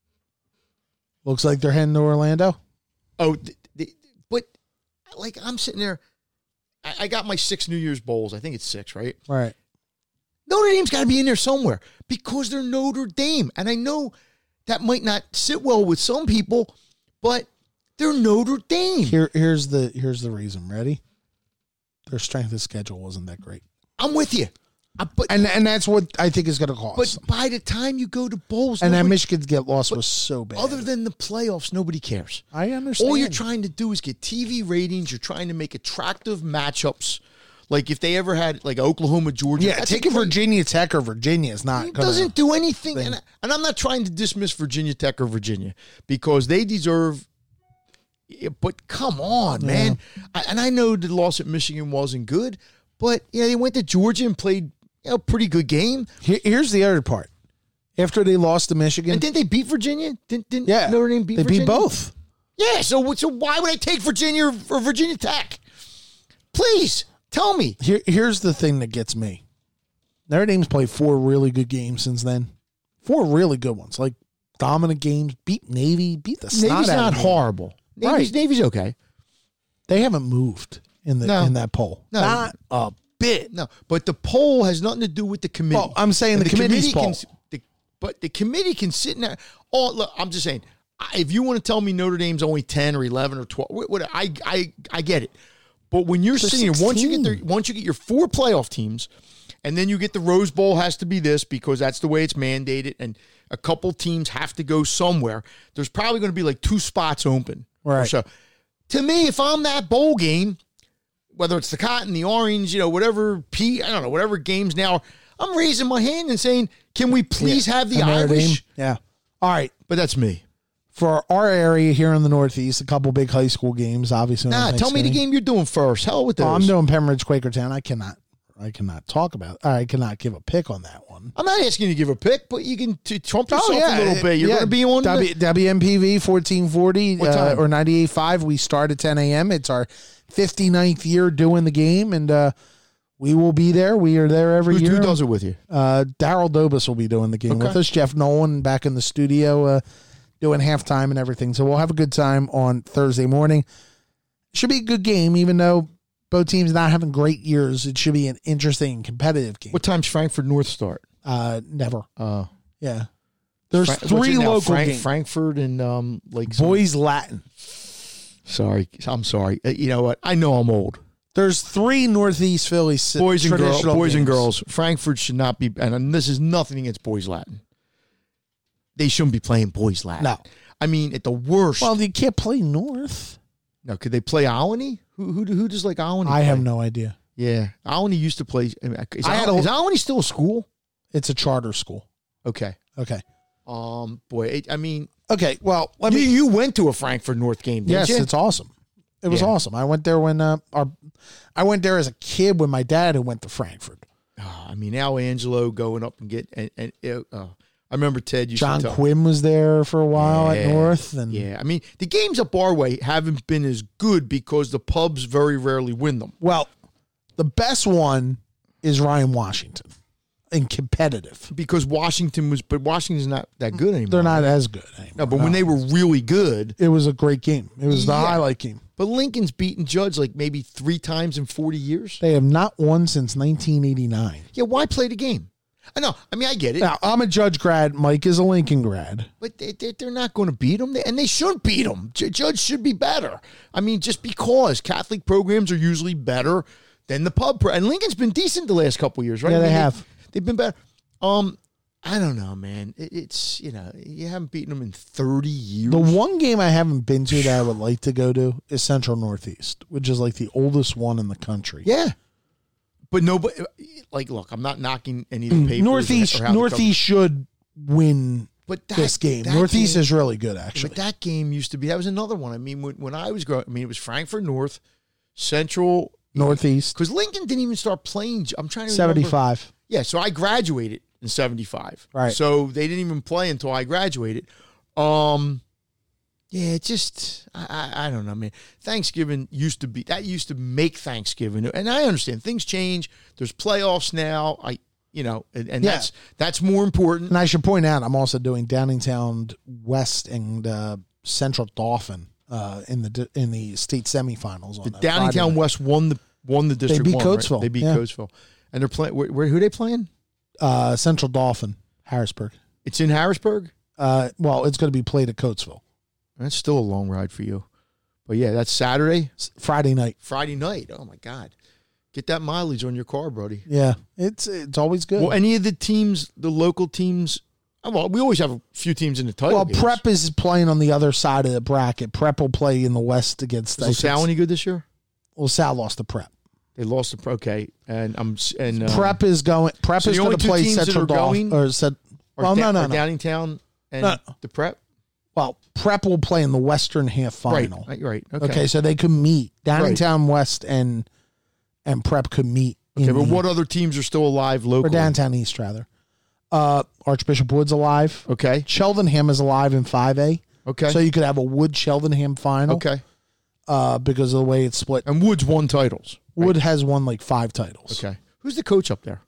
Looks like they're heading to Orlando. Oh, they, they, but like I'm sitting there, I, I got my six New Year's Bowls. I think it's six, right? Right. Notre Dame's got to be in there somewhere because they're Notre Dame. And I know that might not sit well with some people, but they're Notre Dame. Here, here's the here's the reason. Ready? Their strength of schedule wasn't that great. I'm with you. I, but, and and that's what I think is going to cost. But them. By the time you go to bowls. And nobody, that Michigan's get lost was so bad. Other than the playoffs, nobody cares. I understand. All you're trying to do is get T V ratings. You're trying to make attractive matchups. Like, if they ever had, like, Oklahoma, Georgia. Yeah, taking Virginia Tech or Virginia is not. It doesn't do anything. And, I, and I'm not trying to dismiss Virginia Tech or Virginia because they deserve. But come on, yeah. man. I, and I know the loss at Michigan wasn't good. But, yeah, they went to Georgia and played you know, a pretty good game. Here, here's the other part. After they lost to Michigan. And didn't they beat Virginia? Didn't, didn't yeah, Notre Dame beat they Virginia? They beat both. Yeah, so, so why would I take Virginia or, or Virginia Tech? Please. Tell me. Here, here's the thing that gets me. Notre Dame's played four really good games since then. Four really good ones. Like, dominant games. Beat Navy. Beat the snot out of Navy's not horrible. Navy's, right. Navy's okay. They haven't moved in the no. in that poll. No. Not a bit. No. But the poll has nothing to do with the committee. Well, I'm saying the, the committee's committee poll. Can, the, but the committee can sit in there. Oh, look, I'm just saying, if you want to tell me Notre Dame's only ten or eleven or twelve, what, what, I, I, I get it. But when you're sitting here, once you get there, once you get your four playoff teams, And then you get the Rose Bowl has to be this because that's the way it's mandated, and a couple teams have to go somewhere. There's probably going to be like two spots open. Right. Or so. To me, if I'm that bowl game, whether it's the Cotton, the Orange, you know, whatever, P, I don't know, whatever games now, I'm raising my hand and saying, can we please yeah. have the Notre Irish? Dame. Yeah. All right. But that's me. For our area here in the Northeast, a couple big high school games, obviously. Nah, tell me the game you're doing first. Hell with those. Oh, I'm doing Pembridge Quakertown. I cannot. I cannot talk about. I cannot give a pick on that one. I'm not asking you to give a pick, but you can t- trump yourself oh, yeah. a little bit. You're yeah. going to be on w- the- W M P V fourteen forty uh, or ninety-eight point five. We start at ten a.m. It's our fifty-ninth year doing the game, and uh, we will be there. We are there every who, year. Who does it with you? Uh, Daryl Dobus will be doing the game okay. with us. Jeff Nolan back in the studio uh, doing halftime and everything. So we'll have a good time on Thursday morning. Should be a good game, even though both teams not having great years. It should be an interesting and competitive game. What time's Frankfurt North start? Uh, never. Uh, yeah. There's Fra- three local Frank- games. Frankfurt and um, like Boys some- Latin. Sorry. I'm sorry. Uh, you know what? I know I'm old. There's three Northeast Philly si- boys and girls. Boys games. and girls. Frankfurt should not be, and this is nothing against Boys Latin. They shouldn't be playing Boys Latin. No. I mean, at the worst. Well, they can't play North. No, could they play Alany? Who who who does like Alany? I play? have no idea. Yeah, Alany used to play. Is, I had a, is Alany still a school? It's a charter school. Okay, okay. Um, boy, it, I mean, okay. Well, let you, me. You went to a Frankfurt North game, didn't yes, you? Yes, it's awesome. It was yeah. awesome. I went there when uh, our, I went there as a kid with my dad who went to Frankfurt. Oh, I mean, Al Angelo going up and get and, and uh, I remember Ted. You John Quinn was there for a while yeah, at North, and yeah, I mean the games at Barway haven't been as good because the pubs very rarely win them. Well, the best one is Ryan Washington, and competitive because Washington was, but Washington's not that good anymore. They're not as good anymore. No, but no. when they were really good, it was a great game. It was the yeah. highlight game. But Lincoln's beaten Judge like maybe three times in forty years. They have not won since nineteen eighty-nine. Yeah, why play the game? I know. I mean, I get it. Now, I'm a Judge grad. Mike is a Lincoln grad. But they, they, they're not going to beat them, and they shouldn't beat them. Judge should be better. I mean, just because Catholic programs are usually better than the pub. Pro- and Lincoln's been decent the last couple of years, right? Yeah, I mean, they have. They, they've been better. Um, I don't know, man. It, it's, you know, you haven't beaten them in thirty years. The one game I haven't been to that I would like to go to is Central Northeast, which is like the oldest one in the country. Yeah. But nobody, like, look, I'm not knocking any of the papers. Northeast, Northeast should win but that, this game. Northeast game, is really good, actually. But that game used to be, that was another one. I mean, when, when I was growing I mean, it was Frankfurt North, Central. Northeast. Because Lincoln didn't even start playing. I'm trying to remember. seventy-five. Yeah, so I graduated in seventy-five. Right. So they didn't even play until I graduated. Um, yeah, it just, I, I, I don't know, man. Thanksgiving used to be, that used to make Thanksgiving. And I understand things change. There's playoffs now. I, you know, and, and yeah. that's, that's more important. And I should point out, I'm also doing Downingtown West and uh, Central Dauphin uh, in the in the state semifinals. On the Downingtown West won the won the district. They beat one, Coatesville. Right? They beat yeah. Coatesville. And they're playing, where, where, who are they playing? Uh, Central Dauphin, Harrisburg. It's in Harrisburg? Uh, well, it's going to be played at Coatesville. That's still a long ride for you. But, yeah, that's Saturday. Friday night. Friday night. Oh, my God. Get that mileage on your car, Brody. Yeah, it's it's always good. Well, any of the teams, the local teams, well, we always have a few teams in the title Well, games. Prep is playing on the other side of the bracket. Prep will play in the West against. Is LaSalle any good this year? LaSalle lost to Prep. They lost to Prep. Okay. And I'm and um, Prep is going. Prep so is going to play Central Dolphin. Or said, well, da- no, no, no. Downingtown and no. the Prep. Well, Prep will play in the Western half final. Right, right. Okay, okay so they could meet. Downingtown right. West and and Prep could meet. Okay, but the, what other teams are still alive locally? Or Downingtown East, rather. Uh, Archbishop Wood's alive. Okay. Cheltenham is alive in five A. Okay. So you could have a Wood-Cheltenham final. Okay. Uh, because of the way it's split. And Wood's won titles. Right? Wood has won like five titles. Okay. Who's the coach up there?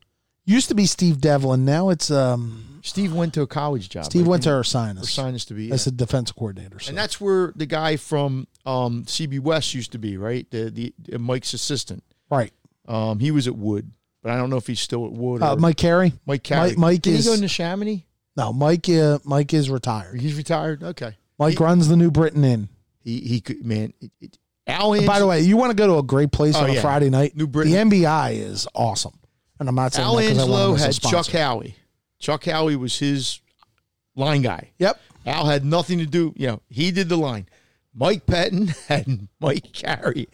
Used to be Steve Devlin. Now it's um. Steve went to a college job. Steve right? went to Ursinus. Ursinus to be yeah. as a defense coordinator, so. And that's where the guy from um, C B West used to be, right? The the uh, Mike's assistant, right? Um, he was at Wood, but I don't know if he's still at Wood. Or uh, Mike Carey. Mike Carey. Mike, Mike Did is he go into Chamonix? No, Mike. Uh, Mike is retired. He's retired. Okay. Mike he, runs the New Britain Inn. He he could man. It, it, Al By the way, you want to go to a great place oh, on a yeah. Friday night? New Britain. The N B I is awesome. And I'm not saying Al that Angelo had Chuck Howie. Chuck Howie was his line guy. Yep. Al had nothing to do. You know, he did the line. Mike Patton had Mike Carey.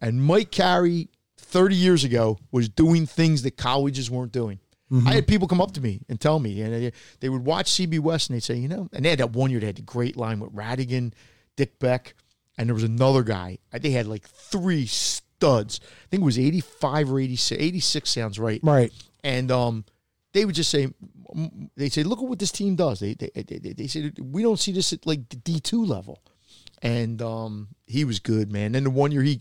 And Mike Carey, thirty years ago, was doing things that colleges weren't doing. Mm-hmm. I had people come up to me and tell me, and they, they would watch C B West, and they'd say, you know, and they had that one year they had the great line with Radigan, Dick Beck, and there was another guy. They had like three studs. I think it was eighty-five or eighty-six. eighty-six sounds right. Right. And um, they would just say, they say, look at what this team does. They they they, they said, we don't see this at like the D two level. And um, he was good, man. Then the one year he.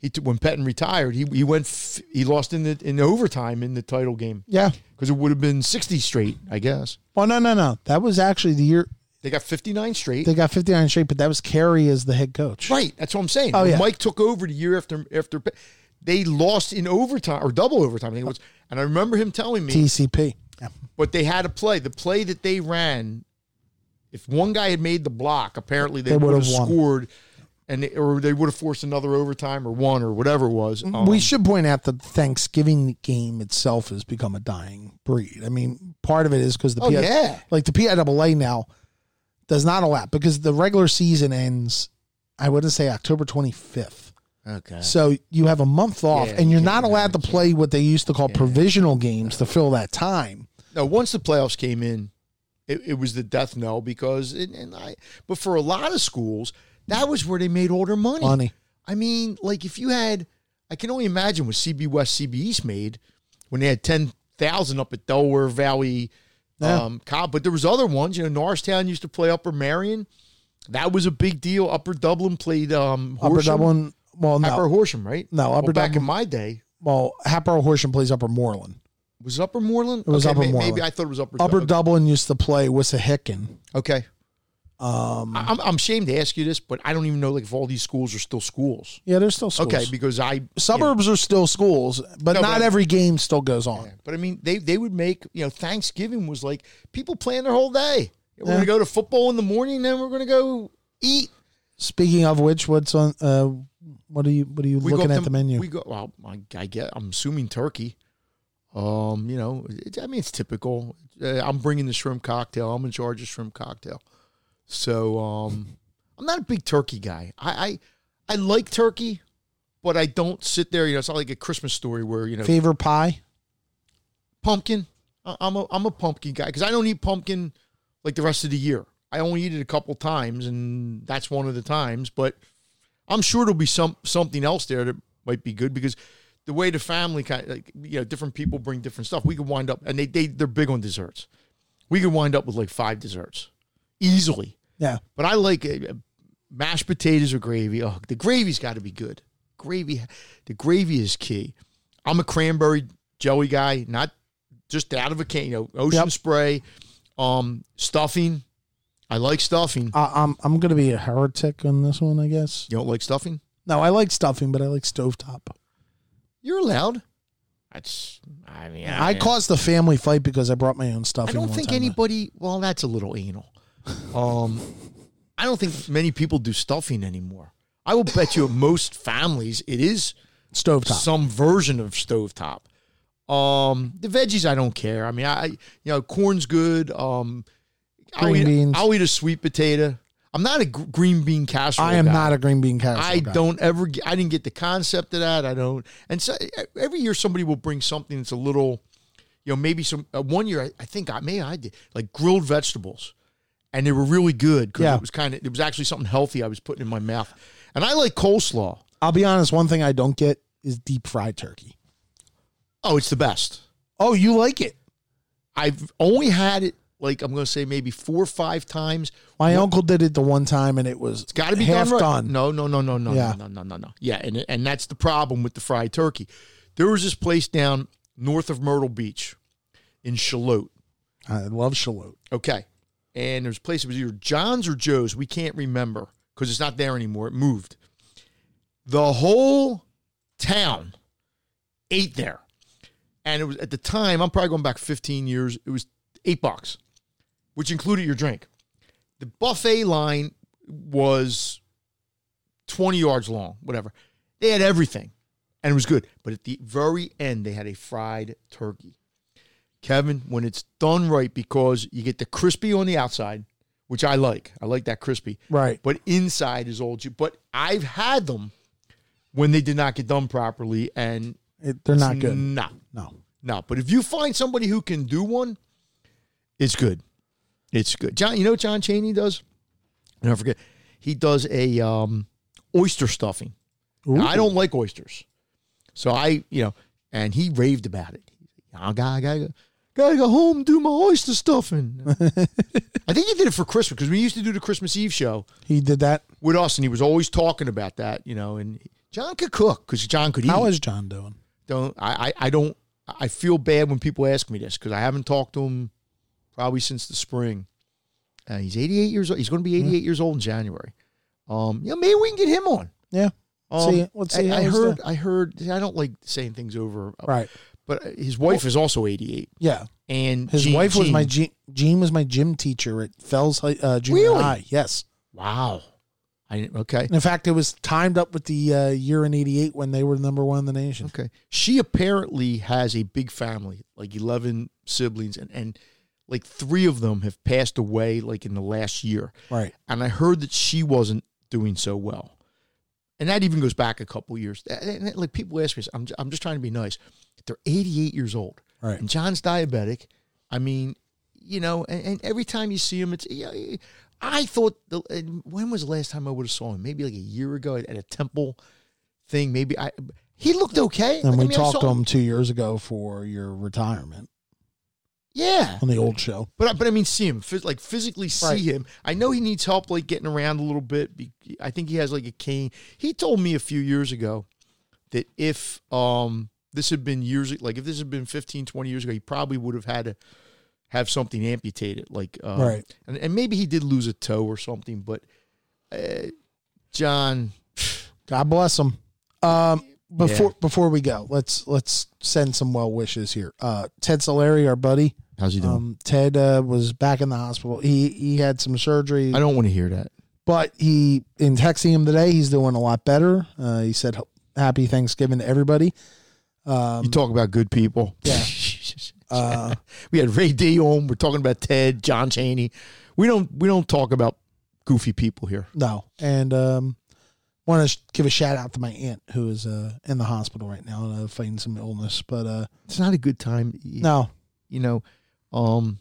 He t- when Patton retired, he he went f- he lost in the in the overtime in the title game. Yeah, because it would have been sixty straight, I guess. Well, no, no, no. That was actually the year they got fifty-nine straight. They got fifty-nine straight, but that was Carey as the head coach. Right, that's what I'm saying. Oh, yeah. Mike took over the year after after they lost in overtime or double overtime. I think it was, and I remember him telling me T C P. Yeah. But they had a play. The play that they ran, if one guy had made the block, apparently they, they would have scored. And they, or they would have forced another overtime or one or whatever it was. Um, we should point out that the Thanksgiving game itself has become a dying breed. I mean, part of it is because the oh, P I A, yeah. like the P I A A now does not allow, because the regular season ends, I wouldn't say October twenty-fifth. Okay. So you have a month off, yeah, and you're yeah, not allowed yeah, to play what they used to call yeah. provisional games to fill that time. No, once the playoffs came in, it, it was the death knell because, it, and I, but for a lot of schools, that was where they made all their money. money. I mean, like if you had, I can only imagine what C B West, C B East made when they had ten thousand up at Delaware Valley, yeah. um, Cobb. But there was other ones. You know, Norristown used to play Upper Marion. That was a big deal. Upper Dublin played um, Horsham. Upper Dublin, well, no. Upper Horsham, right? No, Upper well, Dublin. Back in my day. Well, Upper Horsham plays Upper Moreland. Was it Upper Moreland? It was okay, Upper may, Moreland. Maybe I thought it was Upper Dublin. Upper Dublin used to play Wissahickon. Okay. Um, I'm, I'm ashamed to ask you this, but I don't even know like if all these schools are still schools. Yeah, they're still schools. Okay, because I suburbs you know, are still schools, but no, not but, every game still goes on. Yeah, but I mean, they they would make you know Thanksgiving was like people plan their whole day. We're yeah. gonna go to football in the morning, then we're gonna go eat. Speaking of which, what's on? Uh, what are you what are you we looking at the, the menu? We go. Well, I, I get. I'm assuming turkey. Um, you know, it, I mean, it's typical. Uh, I'm bringing the shrimp cocktail. I'm in charge of shrimp cocktail. So um, I'm not a big turkey guy. I, I I like turkey, but I don't sit there. You know, it's not like a Christmas Story where you know. Favorite pie? Pumpkin. I'm a I'm a pumpkin guy because I don't eat pumpkin like the rest of the year. I only eat it a couple times, and that's one of the times. But I'm sure there'll be some something else there that might be good because the way the family kind of, like, you know, different people bring different stuff. We could wind up, and they they they're big on desserts. We could wind up with like five desserts easily. Yeah, but I like uh, mashed potatoes or gravy. Oh, the gravy's got to be good. Gravy, the gravy is key. I'm a cranberry jelly guy, not just out of a can. You know, ocean yep. spray, um, stuffing. I like stuffing. Uh, I'm I'm gonna be a heretic on this one, I guess. You don't like stuffing? No, I like stuffing, but I like stovetop. You're allowed. That's. I mean, I, I caused the family fight because I brought my own stuffing. I don't think anybody. Well, that's a little anal. Um, I don't think many people do stuffing anymore. I will bet you at most families it is stovetop, some version of stovetop. Um, the veggies I don't care. I mean, I you know corn's good. Um, green I'll eat, beans. I'll eat a sweet potato. I'm not a g- green bean casserole. I am guy. not a green bean casserole. I guy. don't ever. Get, I didn't get the concept of that. I don't. And so every year somebody will bring something that's a little, you know, maybe some. Uh, one year I, I think I maybe I did like grilled vegetables. And they were really good because yeah. it was kind of it was actually something healthy I was putting in my mouth, and I like coleslaw. I'll be honest, one thing I don't get is deep fried turkey. Oh, it's the best. Oh, you like it? I've only had it like I'm going to say maybe four or five times. My one, uncle did it the one time, and it was it's got to be half done, right. done. No, no, no, no, no, yeah. no, no, no, no, no. Yeah, and and that's the problem with the fried turkey. There was this place down north of Myrtle Beach, in Shallot. I love Shallot. Okay. And there's a place, it was either John's or Joe's. We can't remember because it's not there anymore. It moved. The whole town ate there. And it was at the time, I'm probably going back fifteen years, it was eight bucks, which included your drink. The buffet line was twenty yards long, whatever. They had everything. and it was good. But at the very end, they had a fried turkey. Kevin, when it's done right, because you get the crispy on the outside, which I like. I like that crispy. Right. But inside is all juice. But I've had them when they did not get done properly, and it, they're not good. Nah. No. No. But if you find somebody who can do one, it's good. It's good. John, you know what John Chaney does? And I forget. He does a um, oyster stuffing. Now, I don't like oysters. So I, you know, and he raved about it. I gotta, gotta, gotta go home and do my oyster stuffing. I think he did it for Christmas, because we used to do the Christmas Eve show. He did that? With us, and he was always talking about that, you know. And John could cook, because John could eat. How is John doing? Don't I, I, I don't, I feel bad when people ask me this, because I haven't talked to him probably since the spring. Uh, he's eighty-eight years old. He's going to be eighty-eight yeah. years old in January. Um, yeah, maybe we can get him on. Yeah. Um, see, let's see. I, I heard, that? I heard, I don't like saying things over. Right. But his wife well, is also eighty-eight. Yeah. And his Jean, wife was Jean. my Jean, Jean was my gym teacher at Fells uh, Junior Really? High. Yes. Wow. I okay. And in fact, it was timed up with the uh, year in eighty-eight when they were number one in the nation. Okay. She apparently has a big family, like eleven siblings, and, and like three of them have passed away like in the last year. Right. And I heard that she wasn't doing so well. And that even goes back a couple of years. And, and, like, people ask me, I'm I'm just trying to be nice. They're eighty-eight years old, right? And John's diabetic. I mean, you know, and, and every time you see him, it's. I thought, the, when was the last time I would have saw him? Maybe like a year ago at a temple thing. Maybe I. He looked okay. And like, we I mean, talked to him two years ago for your retirement. Yeah, on the old show. But I, but I mean, see him like physically see right. him. I know he needs help like getting around a little bit. I think he has like a cane. He told me a few years ago that if um. this had been years, like if this had been fifteen, twenty years ago, he probably would have had to have something amputated. Like, um, right. And, and maybe he did lose a toe or something, but uh, John, God bless him. Um, before, yeah. before we go, let's, let's send some well wishes here. Uh, Ted Solari, our buddy. How's he doing? Um, Ted uh, was back in the hospital. He, he had some surgery. I don't want to hear that, but he in texting him today, he's doing a lot better. Uh, he said, happy Thanksgiving to everybody. Um, you talk about good people. Yeah. uh, we had Ray D on. We're talking about Ted, John Chaney. We don't we don't talk about goofy people here. No. And um, want to give a shout out to my aunt who is uh, in the hospital right now and uh, fighting some illness. But uh, it's not a good time. You, no. You know. Um,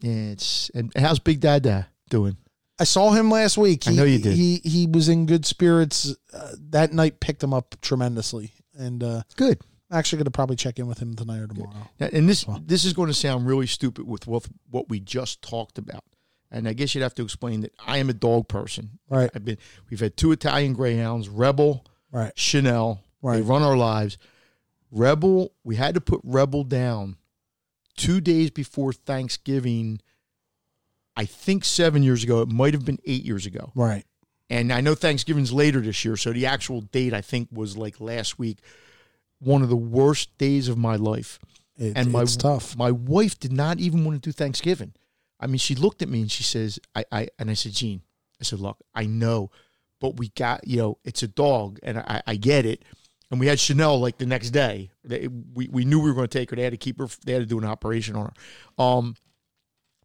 it's and how's Big Dada doing? I saw him last week. He, I know you did. He he was in good spirits. Uh, that night picked him up tremendously. And uh, good. Actually, going to probably check in with him tonight or tomorrow. And this this is going to sound really stupid with what, what we just talked about. And I guess you'd have to explain that I am a dog person. Right. I've been. We've had two Italian Greyhounds, Rebel, right. Chanel. Right. They run our lives. Rebel. We had to put Rebel down two days before Thanksgiving. I think seven years ago. It might have been eight years ago. Right. And I know Thanksgiving's later this year, so the actual date, I think, was like last week. One of the worst days of my life. It, and my, it's tough. My wife did not even want to do Thanksgiving. I mean, she looked at me and she says, I, I and I said, Gene, I said, look, I know, but we got, you know, it's a dog, and I, I get it. And we had Chanel like the next day. They, we, we knew we were going to take her. They had to keep her. They had to do an operation on her. Um,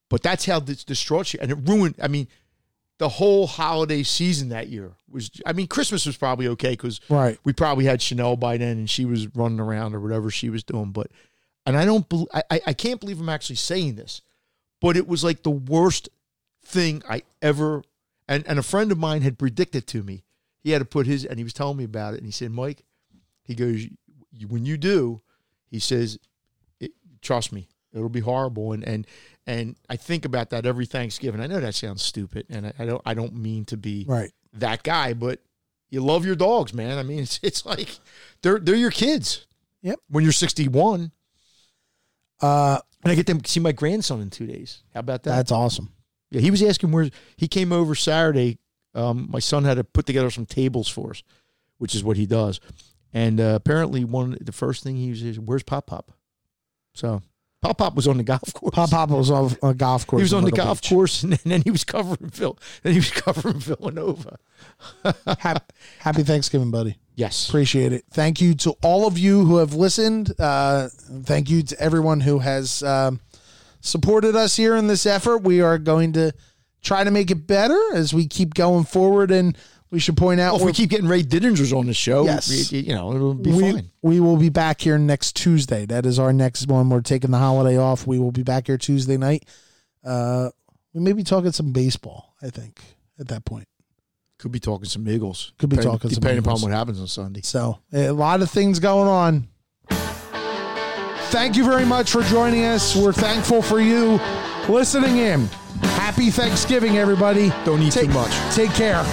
But that's how this distraught she, and it ruined, I mean, the whole holiday season that year was, I mean, Christmas was probably okay because right. we probably had Chanel by then and she was running around or whatever she was doing. But, and I don't, be, I, I can't believe I'm actually saying this, but it was like the worst thing I ever, and, and a friend of mine had predicted to me, he had to put his, and he was telling me about it. And he said, Mike, he goes, when you do, he says, it, trust me, it'll be horrible. And, and, And I think about that every Thanksgiving. I know that sounds stupid, and I, I don't. I don't mean to be right. that guy, but you love your dogs, man. I mean, it's it's like they're they're your kids. Yep. When you're sixty-one, uh, and I get to see my grandson in two days. How about that? That's awesome. Yeah, he was asking where he came over Saturday. Um, my son had to put together some tables for us, which is what he does. And uh, apparently, one the first thing he was is, "Where's Pop Pop?" So. Pop Pop was on the golf course. Pop Pop was on a golf course. He was on the golf course, and then he was covering Phil. Then he was covering Villanova. happy, happy Thanksgiving, buddy. Yes. Appreciate it. Thank you to all of you who have listened. Uh, thank you to everyone who has um, supported us here in this effort. We are going to try to make it better as we keep going forward. And we should point out, well, if we keep getting Ray Didingers on the show, yes. we, you know, it'll be we, fine. We will be back here next Tuesday. That is our next one. We're taking the holiday off. We will be back here Tuesday night. Uh, we may be talking some baseball, I think, at that point. Could be talking some Eagles. Could be depending, talking some Depending Eagles. Upon what happens on Sunday. So, a lot of things going on. Thank you very much for joining us. We're thankful for you listening in. Happy Thanksgiving, everybody. Don't eat take, too much. Take care.